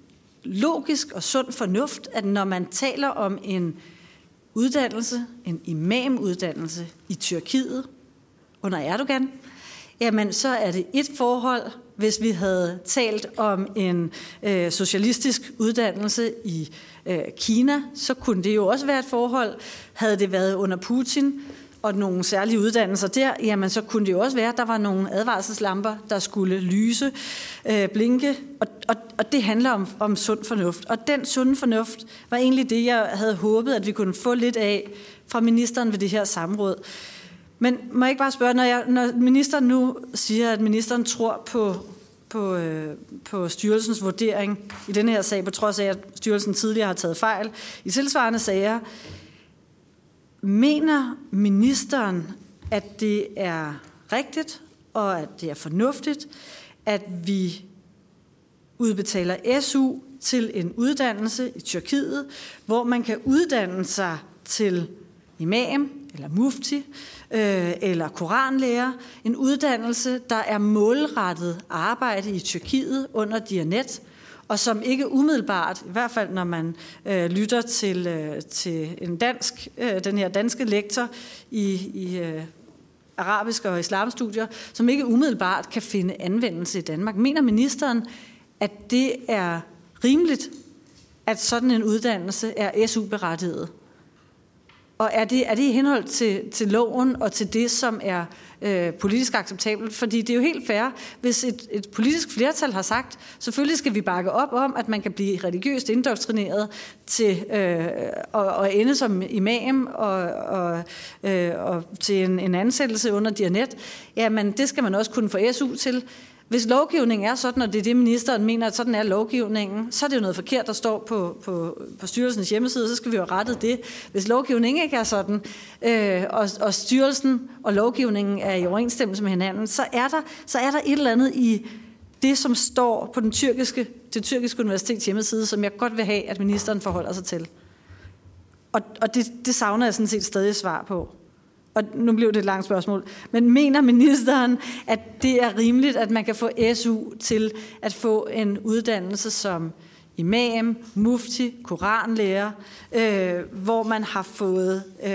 logisk og sund fornuft, at når man taler om en uddannelse, en imamuddannelse i Tyrkiet under Erdogan, jamen så er det et forhold, hvis vi havde talt om en øh, socialistisk uddannelse i øh, Kina, så kunne det jo også være et forhold. Havde det været under Putin og nogle særlige uddannelser der, jamen så kunne det jo også være, at der var nogle advarselslamper, der skulle lyse, øh, blinke, og, og, og det handler om, om sund fornuft. Og den sunde fornuft var egentlig det, jeg havde håbet, at vi kunne få lidt af fra ministeren ved det her samråd. Men må jeg ikke bare spørge, når, jeg, når ministeren nu siger, at ministeren tror på, på, øh, på styrelsens vurdering i denne her sag, på trods af, at styrelsen tidligere har taget fejl i tilsvarende sager, mener ministeren, at det er rigtigt og at det er fornuftigt, at vi udbetaler S U til en uddannelse i Tyrkiet, hvor man kan uddanne sig til imam eller mufti øh, eller koranlærer, en uddannelse, der er målrettet arbejde i Tyrkiet under Diyanet, og som ikke umiddelbart, i hvert fald når man øh, lytter til, øh, til en dansk, øh, den her danske lektor i, i øh, arabisk og islamstudier, som ikke umiddelbart kan finde anvendelse i Danmark. Mener ministeren, at det er rimeligt, at sådan en uddannelse er S U-berettiget? Og er det, er det i henhold til, til loven og til det, som er øh, politisk acceptabelt? Fordi det er jo helt fair, hvis et, et politisk flertal har sagt, selvfølgelig skal vi bakke op om, at man kan blive religiøst indoktrineret til øh, og, og ende som imam og, og, øh, og til en, en ansættelse under Diyanet. Jamen, det skal man også kunne få S U til. Hvis lovgivningen er sådan, og det er det, ministeren mener, at sådan er lovgivningen, så er det jo noget forkert, der står på, på, på styrelsens hjemmeside, så skal vi jo rette det. Hvis lovgivningen ikke er sådan, øh, og, og styrelsen og lovgivningen er i overensstemmelse med hinanden, så er, der, så er der et eller andet i det, som står på den tyrkiske, det tyrkiske universitets hjemmeside, som jeg godt vil have, at ministeren forholder sig til. Og, og det, det savner jeg sådan set stadig svar på. Og nu blev det et langt spørgsmål, men mener ministeren, at det er rimeligt, at man kan få S U til at få en uddannelse som imam, mufti, koranlærer, øh, hvor man har fået, øh,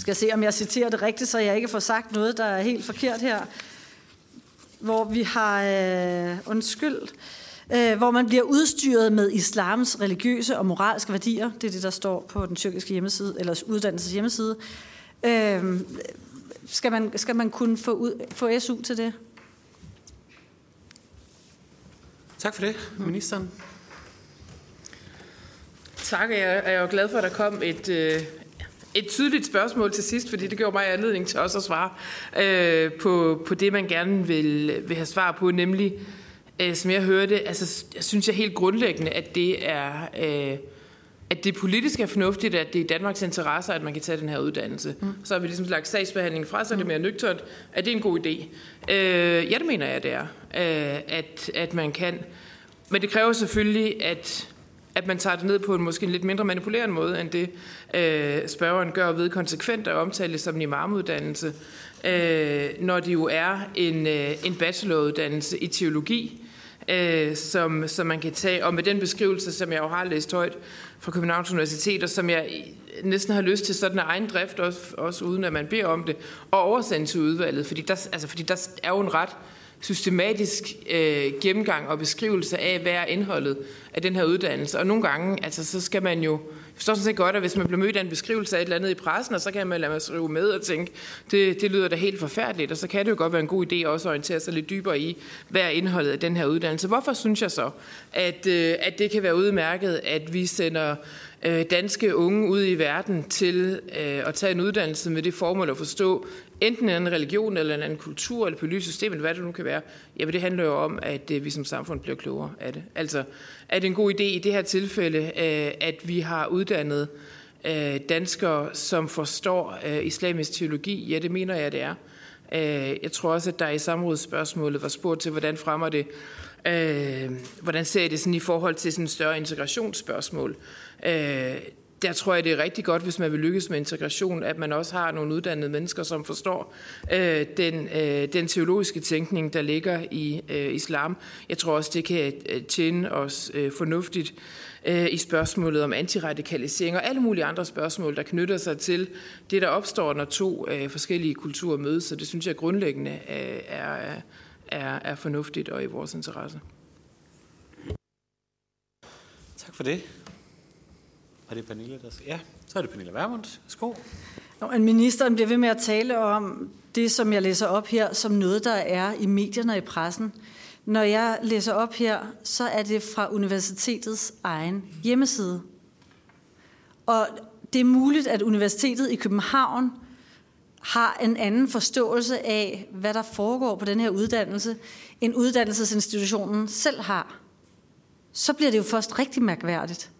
skal jeg se om jeg citerer det rigtigt, så jeg ikke får sagt noget, der er helt forkert her, hvor vi har, øh, undskyld, øh, hvor man bliver udstyret med islams religiøse og moralske værdier, det er det, der står på den tyrkiske hjemmeside, eller uddannelses hjemmeside. Øh, skal, man, skal man kunne få, ud, få S U til det? Tak for det, ministeren. Tak, jeg er jo glad for, at der kom et, et tydeligt spørgsmål til sidst, fordi det gjorde mig anledning til også at svare øh, på, på det, man gerne vil, vil have svar på, nemlig, øh, som jeg hørte, altså, jeg synes jeg helt grundlæggende, at det er... Øh, at det politisk er fornuftigt, at det er i Danmarks interesse, at man kan tage den her uddannelse. Mm. Så har vi ligesom lagt sagsbehandlingen fra, så er det mere nøgternt. Er det en god idé? Øh, ja, det mener jeg, det er, øh, at, at man kan. Men det kræver selvfølgelig, at, at man tager det ned på en måske en lidt mindre manipulerende måde, end det øh, spørgeren gør ved konsekvent at omtale det som en imamuddannelse, øh, når det jo er en, øh, en bacheloruddannelse i teologi, Øh, som, som man kan tage, og med den beskrivelse, som jeg jo har læst højt fra Københavns Universitet, og som jeg næsten har lyst til sådan af egen drift, også, også uden at man beder om det, og oversende til udvalget, fordi der, altså, fordi der er jo en ret systematisk øh, gennemgang og beskrivelse af, hvad er indholdet af den her uddannelse, og nogle gange, altså, så skal man jo, jeg forstår sådan set godt, at hvis man bliver mødt af en beskrivelse af et eller andet i pressen, og så kan man lade mig skrive med og tænke, det, det lyder da helt forfærdeligt, og så kan det jo godt være en god idé også at orientere sig lidt dybere i, hvad er indholdet af den her uddannelse. Hvorfor synes jeg så, at, at det kan være udmærket, at vi sender danske unge ud i verden til at tage en uddannelse med det formål at forstå enten en anden religion, eller en anden kultur, eller politisk system, eller hvad det nu kan være? Jamen det handler jo om, at vi som samfund bliver klogere af det. Altså, er det en god idé i det her tilfælde, at vi har uddannede danskere, som forstår islamisk teologi? Ja, det mener jeg, det er. Jeg tror også, at der i samrådsspørgsmålet var spurgt til, hvordan fremmer det, hvordan ser I det sådan i forhold til sådan et større integrationsspørgsmål? Der tror jeg, det er rigtig godt, hvis man vil lykkes med integration, at man også har nogle uddannede mennesker, som forstår øh, den, øh, den teologiske tænkning, der ligger i øh, islam. Jeg tror også, det kan tjene os øh, fornuftigt øh, i spørgsmålet om antiradikalisering og alle mulige andre spørgsmål, der knytter sig til det, der opstår, når to øh, forskellige kulturer mødes. Så det synes jeg grundlæggende øh, er, er, er fornuftigt og i vores interesse. Tak for det. Er det Pernille, der skal? Ja, så er det Pernille Vermund. Værsgo. Nå, ministeren bliver ved med at tale om det, som jeg læser op her, som noget, der er i medierne og i pressen. Når jeg læser op her, så er det fra universitetets egen hjemmeside. Og det er muligt, at Universitetet i København har en anden forståelse af, hvad der foregår på den her uddannelse, end uddannelsesinstitutionen selv har. Så bliver det jo først rigtig mærkværdigt.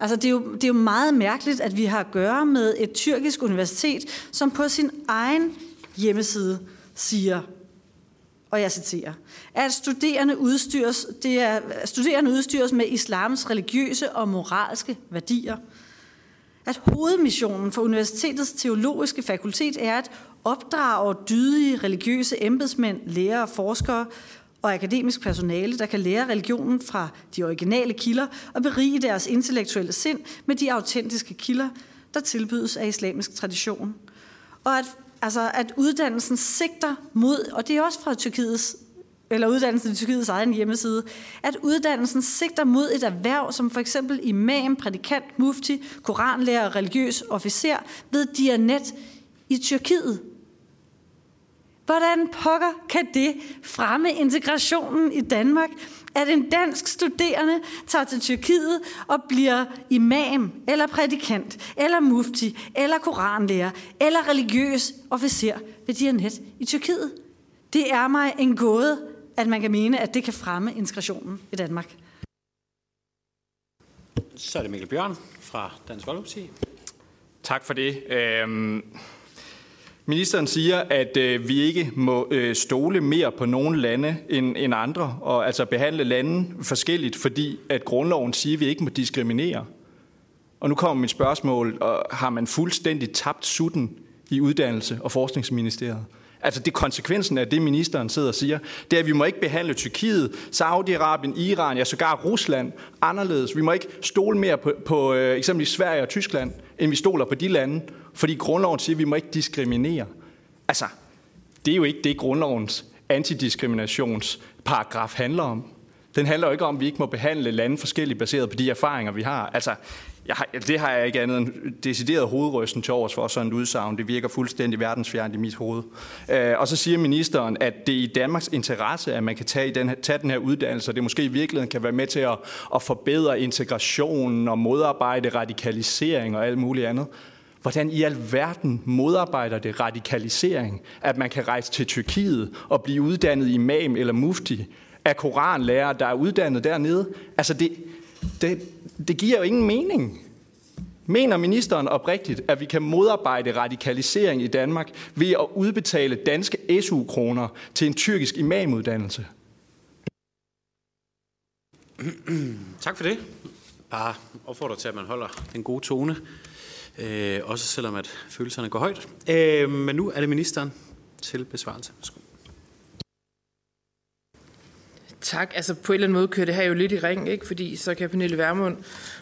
Altså, det er, jo, det er jo meget mærkeligt, at vi har at gøre med et tyrkisk universitet, som på sin egen hjemmeside siger, og jeg citerer, at studerende udstyres, det er, studerende udstyres med islams religiøse og moralske værdier. At hovedmissionen for universitetets teologiske fakultet er at opdrage dydige religiøse embedsmænd, lærere, forskere og akademisk personale, der kan lære religionen fra de originale kilder og berige deres intellektuelle sind med de autentiske kilder, der tilbydes af islamisk tradition. Og at, altså, at uddannelsen sigter mod, og det er også fra Tyrkiets, eller uddannelsen i Tyrkiets egen hjemmeside, at uddannelsen sigter mod et erhverv som for eksempel imam, prædikant, mufti, koranlærer og religiøs officer ved Diyanet i Tyrkiet. Hvordan pokker kan det fremme integrationen i Danmark, at en dansk studerende tager til Tyrkiet og bliver imam, eller prædikant, eller mufti, eller koranlærer, eller religiøs officer ved Diyanet i Tyrkiet? Det er mig en gåde, at man kan mene, at det kan fremme integrationen i Danmark. Så er det Mikkel Bjørn fra Dansk Folkeparti. Tak for det. Øhm Ministeren siger, at øh, vi ikke må øh, stole mere på nogle lande end, end andre, og altså behandle lande forskelligt, fordi at grundloven siger, at vi ikke må diskriminere. Og nu kommer mit spørgsmål, og har man fuldstændig tabt sutten i Uddannelses- og Forskningsministeriet? Altså det konsekvensen af det, ministeren sidder og siger, det er, at vi må ikke behandle Tyrkiet, Saudi-Arabien, Iran, ja sågar Rusland anderledes. Vi må ikke stole mere på, på øh, eksempelvis Sverige og Tyskland, end vi stoler på de lande, fordi grundloven siger, at vi må ikke diskriminere. Altså, det er jo ikke det, grundlovens antidiskriminationsparagraf handler om. Den handler jo ikke om, at vi ikke må behandle lande forskelligt baseret på de erfaringer, vi har. Altså, jeg har, det har jeg ikke andet end decideret hovedrysten til overs for sådan et udsagn. Det virker fuldstændig verdensfjernt i mit hoved. Øh, og så siger ministeren, at det er i Danmarks interesse, at man kan tage, den, tage den her uddannelse, og det måske i virkeligheden kan være med til at, at forbedre integrationen og modarbejde radikalisering og alt muligt andet. Hvordan i alverden modarbejder det radikalisering, at man kan rejse til Tyrkiet og blive uddannet imam eller mufti af koranlærere, der er uddannet dernede? Altså, det, det, det giver jo ingen mening. Mener ministeren oprigtigt, at vi kan modarbejde radikalisering i Danmark ved at udbetale danske S U-kroner til en tyrkisk imamuddannelse? Tak for det. Bare opfordrer til, at man holder den gode tone. Øh, også selvom at følelserne går højt. Øh, men nu er det ministeren til besvarelse. Værsgo. Tak. Altså på en eller anden måde kører det her jo lidt i ring, ikke? Fordi så kan Pernille Vermund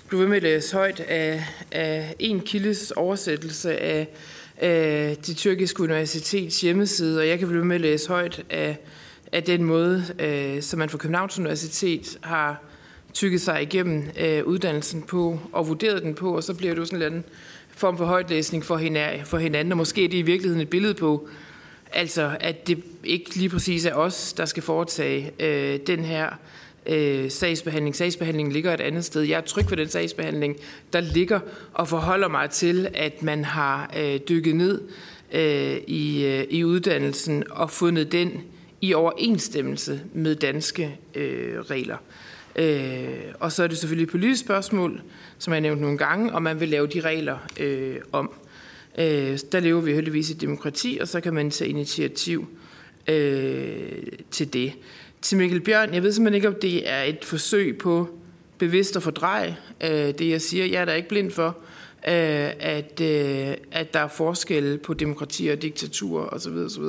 blive ved med at læse højt af, af en kildes oversættelse af, af det tyrkiske universitets hjemmeside, og jeg kan blive ved med at læse højt af, af den måde, øh, som man fra Københavns Universitet har tykket sig igennem øh, uddannelsen på og vurderet den på, og så bliver det jo sådan en eller anden form for højtlæsning for hinanden, for hinanden, og måske er det i virkeligheden et billede på, altså at det ikke lige præcis er os, der skal foretage øh, den her øh, sagsbehandling. Sagsbehandlingen ligger et andet sted. Jeg er tryg ved den sagsbehandling, der ligger, og forholder mig til, at man har øh, dykket ned øh, i, øh, i uddannelsen og fundet den i overensstemmelse med danske øh, regler. Øh, og så er det selvfølgelig et politisk spørgsmål, som jeg nævnte nogle gange, om man vil lave de regler øh, om. Øh, der lever vi heldigvis i demokrati, og så kan man tage initiativ øh, til det. Til Mikkel Bjørn, jeg ved simpelthen ikke, om det er et forsøg på bevidst at fordreje øh, det, jeg siger. Jeg er da ikke blind for, øh, at, øh, at der er forskelle på demokrati og diktatur osv. osv.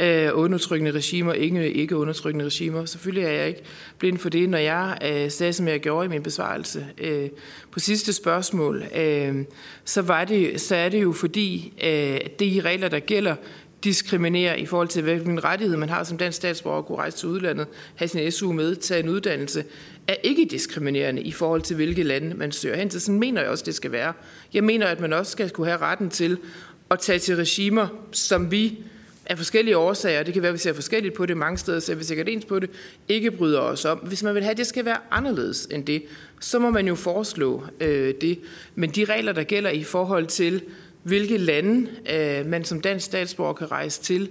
Øh, undertrykkende regimer, ikke, ikke undertrykkende regimer. Selvfølgelig er jeg ikke blind for det, når jeg øh, sagde, som jeg gjorde i min besvarelse. Øh, på sidste spørgsmål, øh, så, var det, så er det jo fordi, øh, de regler, der gælder, diskriminere i forhold til, hvilken rettighed man har som dansk statsborger at kunne rejse til udlandet, have sin S U med, tage en uddannelse, er ikke diskriminerende i forhold til, hvilke lande man søger hen til. Sådan mener jeg også, det skal være. Jeg mener, at man også skal kunne have retten til at tage til regimer, som vi af forskellige årsager, det kan være, at vi ser forskelligt på det, mange steder ser vi sikkert ens på det, ikke bryder os om. Hvis man vil have, at det skal være anderledes end det, så må man jo foreslå øh, det. Men de regler, der gælder i forhold til, hvilke lande øh, man som dansk statsborger kan rejse til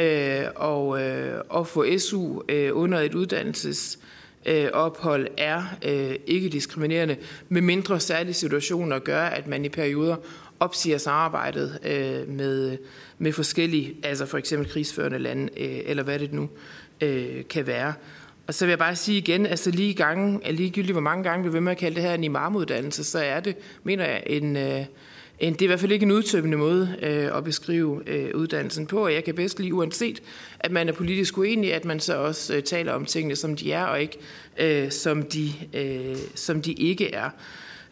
øh, og, øh, og få S U øh, under et uddannelses øh, ophold, er øh, ikke diskriminerende, med mindre særlige situationer gør, at man i perioder opsiger samarbejdet øh, med, med forskellige, altså for eksempel krigsførende lande, øh, eller hvad det nu øh, kan være. Og så vil jeg bare sige igen, altså lige gange, ligegyldigt hvor mange gange vi vil med at kalde det her en imamuddannelse, så er det, mener jeg, en, øh, en, det er i hvert fald ikke en udtømmende måde øh, at beskrive øh, uddannelsen på, og jeg kan bedst lige uanset, at man er politisk uenig, at man så også øh, taler om tingene, som de er, og ikke øh, som, de, øh, som de ikke er.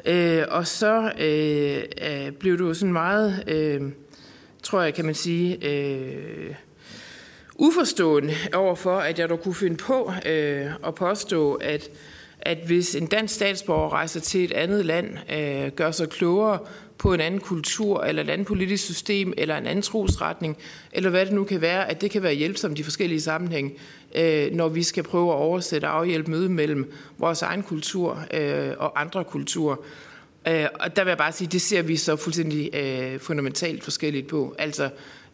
Øh, og så øh, øh, blev du sådan meget, øh, tror jeg, kan man sige, øh, uforstående overfor, at jeg dog kunne finde på øh, at påstå, at, at hvis en dansk statsborger rejser til et andet land, øh, gør sig klogere på en anden kultur, eller et andet politisk system, eller en anden trosretning, eller hvad det nu kan være, at det kan være hjælpsomt i forskellige sammenhænge, øh, når vi skal prøve at oversætte og afhjælpe møde mellem vores egen kultur øh, og andre kulturer. Øh, og der vil jeg bare sige, det ser vi så fuldstændig øh, fundamentalt forskelligt på. Altså,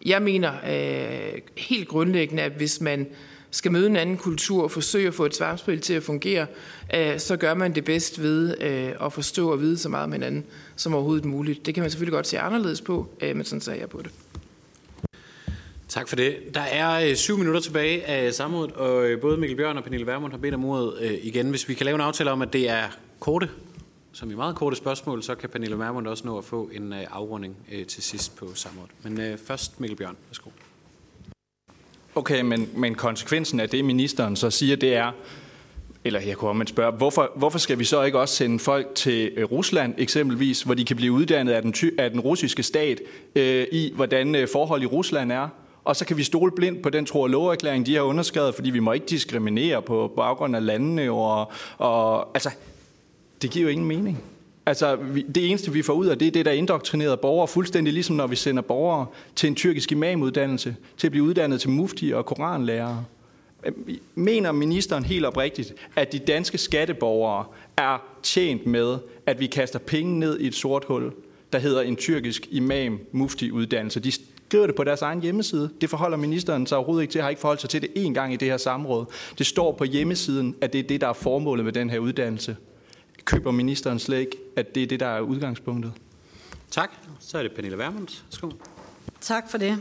jeg mener øh, helt grundlæggende, at hvis man skal møde en anden kultur og forsøge at få et samspil til at fungere, øh, så gør man det bedst ved øh, at forstå og vide så meget om hinanden som overhovedet muligt. Det kan man selvfølgelig godt se anderledes på, øh, men sådan sagde jeg på det. Tak for det. Der er øh, syv minutter tilbage af samrådet, og øh, både Mikkel Bjørn og Pernille Vermund har bedt om ordet øh, igen. Hvis vi kan lave en aftale om, at det er korte, som i meget korte spørgsmål, så kan Pernille Vermund også nå at få en øh, afrunding øh, til sidst på samrådet. Men øh, først Mikkel Bjørn. Værsgo. Okay, men, men konsekvensen af det, ministeren så siger, det er, eller jeg kunne omvendt spørge, hvorfor, hvorfor skal vi så ikke også sende folk til Rusland eksempelvis, hvor de kan blive uddannet af den, af den russiske stat øh, i, hvordan forhold i Rusland er? Og så kan vi stole blindt på den tro- og loverklæring, de har underskrevet, fordi vi må ikke diskriminere på baggrund af landene. Og, og, altså, det giver jo ingen mening. Altså, det eneste, vi får ud af det, er det, der indoktrinerede borgere, fuldstændig ligesom når vi sender borgere til en tyrkisk imamuddannelse, til at blive uddannet til mufti og koranlærere. Mener ministeren helt oprigtigt, at de danske skatteborgere er tjent med, at vi kaster penge ned i et sort hul, der hedder en tyrkisk imam-mufti-uddannelse? De skriver det på deres egen hjemmeside. Det forholder ministeren sig overhovedet ikke til, har ikke forholdt sig til det én gang i det her samråd. Det står på hjemmesiden, at det er det, der er formålet med den her uddannelse. Køber ministeren slet ikke, at det er det, der er udgangspunktet? Tak. Så er det Pernille Vermund. Værsgo. Tak for det.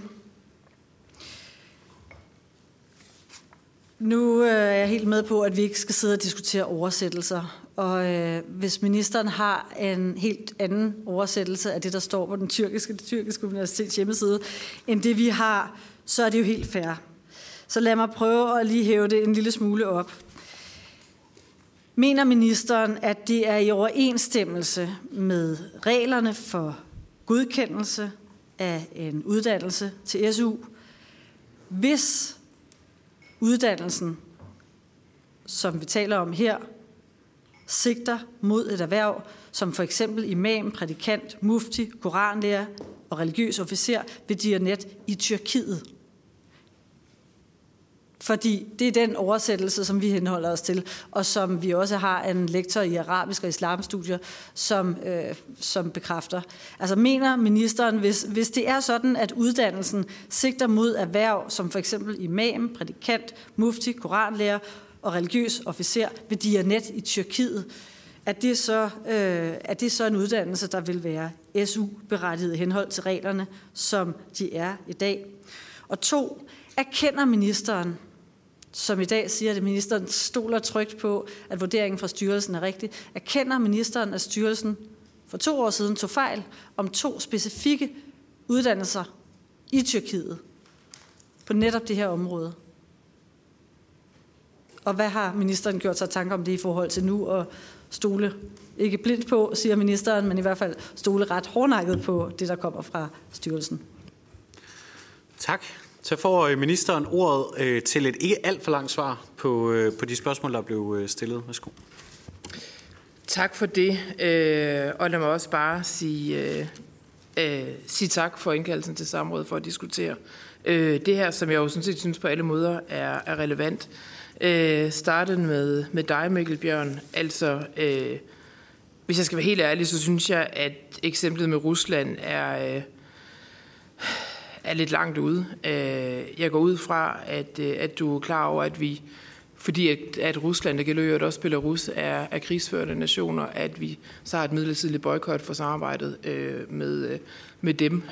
Nu øh, er jeg helt med på, at vi ikke skal sidde og diskutere oversættelser. Og øh, hvis ministeren har en helt anden oversættelse af det, der står på den tyrkiske, det tyrkiske universitets hjemmeside, end det vi har, så er det jo helt fair. Så lad mig prøve at lige hæve det en lille smule op. Mener ministeren, at det er i overensstemmelse med reglerne for godkendelse af en uddannelse til S U, hvis uddannelsen, som vi taler om her, sigter mod et erhverv, som for eksempel imam, prædikant, mufti, koranlærer og religiøs officer ved Diyanet i Tyrkiet? Fordi det er den oversættelse, som vi henholder os til, og som vi også har en lektor i arabisk og islamstudier, som, øh, som bekræfter. Altså mener ministeren, hvis, hvis det er sådan, at uddannelsen sigter mod erhverv, som for eksempel imam, prædikant, mufti, koranlærer og religiøs officer ved Diyanet i Tyrkiet, at det så, øh, at det så en uddannelse, der vil være S U-berettiget i henhold til reglerne, som de er i dag? Og to, erkender ministeren, som i dag siger, at ministeren stoler trygt på, at vurderingen fra styrelsen er rigtig. Erkender ministeren, at styrelsen for to år siden tog fejl om to specifikke uddannelser i Tyrkiet på netop det her område? Og hvad har ministeren gjort sig tanker om det i forhold til nu og stole? Ikke blindt på, siger ministeren, men i hvert fald stole ret hårdnakket på det, der kommer fra styrelsen. Tak. Så får ministeren ordet øh, til et ikke alt for langt svar på, øh, på de spørgsmål, der blev øh, stillet. Værsgo. Tak for det, øh, og lad mig også bare sige, øh, øh, sige tak for indkaldelsen til samrådet for at diskutere øh, det her, som jeg jo sådan set synes på alle måder er, er relevant. Øh, startet med, med dig, Mikkel Bjørn. Altså, øh, hvis jeg skal være helt ærlig, så synes jeg, at eksemplet med Rusland er... Øh, er lidt langt ude. Jeg går ud fra, at, at du er klar over, at vi, fordi at, at Rusland, der gælder også Belarus, er, er krigsførende nationer, at vi så har et midlertidigt boykot for samarbejdet med, med dem,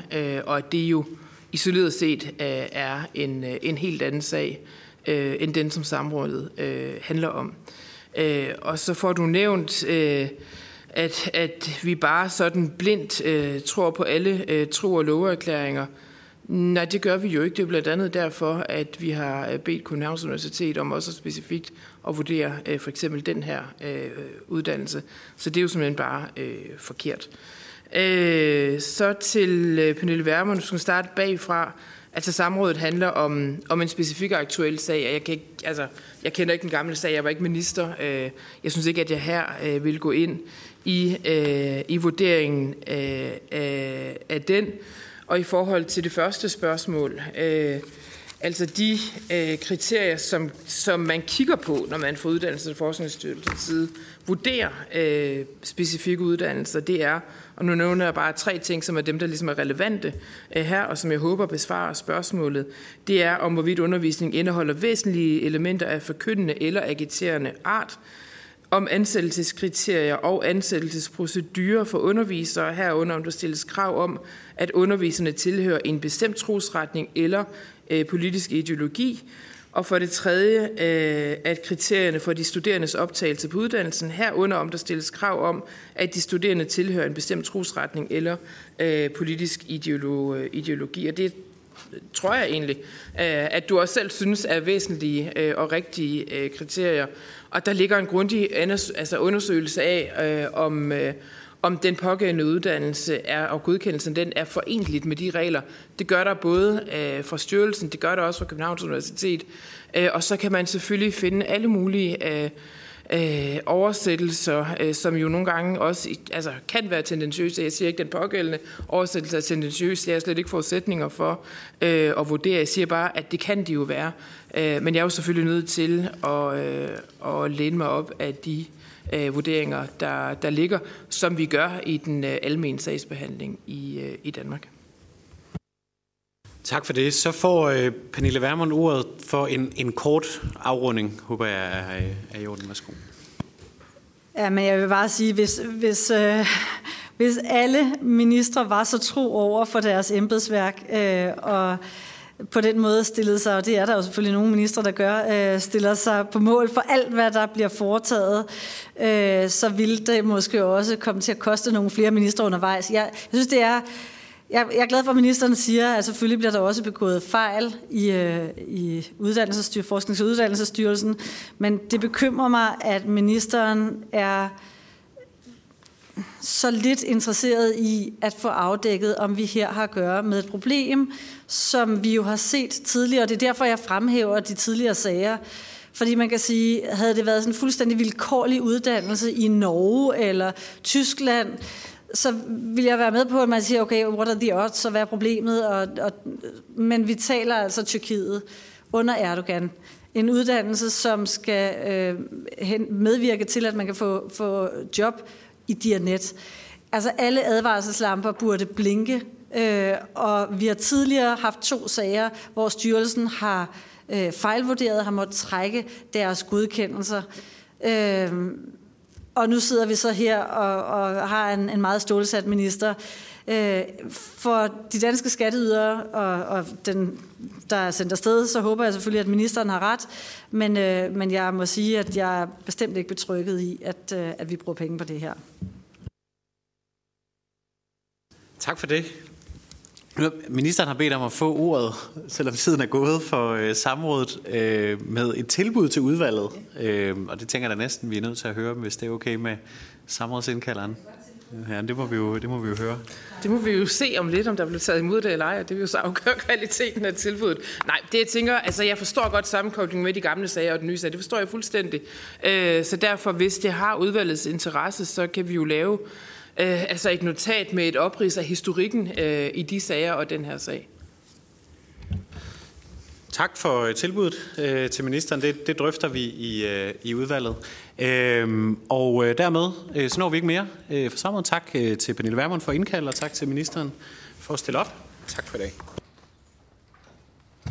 og at det jo isoleret set er en, en helt anden sag, end den, som samrådet handler om. Og så får du nævnt... At, at vi bare sådan blindt øh, tror på alle øh, tro- og loveerklæringer. Nej, det gør vi jo ikke. Det er blandt andet derfor, at vi har bedt Københavns Universitet om også specifikt at vurdere øh, for eksempel den her øh, uddannelse. Så det er jo simpelthen bare øh, forkert. Øh, så til øh, Pernille Vermund, du skal starte bagfra. Altså samrådet handler om, om en specifik og aktuel sag, og jeg, kan ikke, altså, jeg kender ikke den gamle sag, jeg var ikke minister. Øh, jeg synes ikke, at jeg her øh, vil gå ind i, øh, i vurderingen øh, af, af den. Og i forhold til det første spørgsmål, øh, altså de øh, kriterier, som, som man kigger på, når man fra Uddannelses- og Forskningsstyrelsens side vurderer øh, specifikke uddannelser, det er, og nu nævner jeg bare tre ting, som er dem, der ligesom er relevante øh, her, og som jeg håber besvarer spørgsmålet, det er, om hvorvidt undervisning indeholder væsentlige elementer af forkyndende eller agiterende art, om ansættelseskriterier og ansættelsesprocedurer for undervisere, herunder om der stilles krav om, at underviserne tilhører en bestemt trosretning eller øh, politisk ideologi, og for det tredje, øh, at kriterierne for de studerendes optagelse på uddannelsen, herunder om der stilles krav om, at de studerende tilhører en bestemt trosretning eller øh, politisk ideolo- ideologi, og det tror jeg egentlig, at du også selv synes er væsentlige og rigtige kriterier. Og der ligger en grundig undersøgelse af, om, om den pågældende uddannelse er, og godkendelsen den er foreneligt med de regler. Det gør der både fra styrelsen, det gør der også fra Københavns Universitet. Og så kan man selvfølgelig finde alle mulige Øh, oversættelser, øh, som jo nogle gange også altså, kan være tendentiøse. Jeg siger ikke, den pågældende oversættelse er tendentiøs. Jeg har slet ikke forudsætninger for øh, at vurdere. Jeg siger bare, at det kan de jo være. Øh, men jeg er jo selvfølgelig nødt til at, øh, at læne mig op af de øh, vurderinger, der, der ligger, som vi gør i den øh, almene sagsbehandling i, øh, i Danmark. Tak for det. Så får øh, Pernille Vermund ordet for en, en kort afrunding, håber jeg er, er i orden. Værsgo. Ja, men jeg vil bare sige, hvis, hvis, øh, hvis alle ministre var så tro over for deres embedsværk, øh, og på den måde stillede sig, og det er der jo selvfølgelig nogle ministre, der gør, øh, stiller sig på mål for alt, hvad der bliver foretaget, øh, så ville det måske også komme til at koste nogle flere ministre undervejs. Jeg, jeg synes, det er... Jeg er glad for, at ministeren siger, at selvfølgelig bliver der også begået fejl i, i Uddannelsesstyr- Forsknings- og Uddannelsesstyrelsen, men det bekymrer mig, at ministeren er så lidt interesseret i at få afdækket, om vi her har at gøre med et problem, som vi jo har set tidligere, og det er derfor, jeg fremhæver de tidligere sager. Fordi man kan sige, havde det været sådan en fuldstændig vilkårlig uddannelse i Norge eller Tyskland, så vil jeg være med på, at man siger, okay, what are the odds, så hvad er problemet? Og, og, men vi taler altså Tyrkiet under Erdogan. En uddannelse, som skal øh, medvirke til, at man kan få, få job i Diyanet. Altså alle advarselslamper burde blinke, øh, og vi har tidligere haft to sager, hvor styrelsen har øh, fejlvurderet, har måttet trække deres godkendelser. Øh, Og nu sidder vi så her og, og har en, en meget stålsat minister. Øh, for de danske skatteydere og, og den, der er sendt afsted, så håber jeg selvfølgelig, at ministeren har ret. Men, øh, men jeg må sige, at jeg er bestemt ikke betrygget i, at, øh, at vi bruger penge på det her. Tak for det. Ministeren har bedt om at få ordet, selvom tiden er gået for øh, samrådet, øh, med et tilbud til udvalget. Øh, og det tænker jeg da næsten, vi er nødt til at høre, hvis det er okay med samrådsindkalderen. Ja, det må vi jo, det må vi jo høre. Det må vi jo se om lidt, om der bliver taget imod det eller ej, og det vil jo så afgøre kvaliteten af tilbuddet. Nej, det jeg tænker, altså jeg forstår godt sammenkoblingen med de gamle sager og den nye sager, det forstår jeg fuldstændig. Øh, så derfor, hvis det har udvalgets interesse, så kan vi jo lave øh, altså et notat med et oprids af historikken øh, i de sager og den her sag. Tak for tilbuddet øh, til ministeren. Det, det drøfter vi i, øh, i udvalget. Øhm, og øh, dermed øh, så når vi ikke mere øh, for sommeren. Tak øh, til Pernille Vermund for at indkalde, og tak til ministeren for at stille op. Tak for i dag.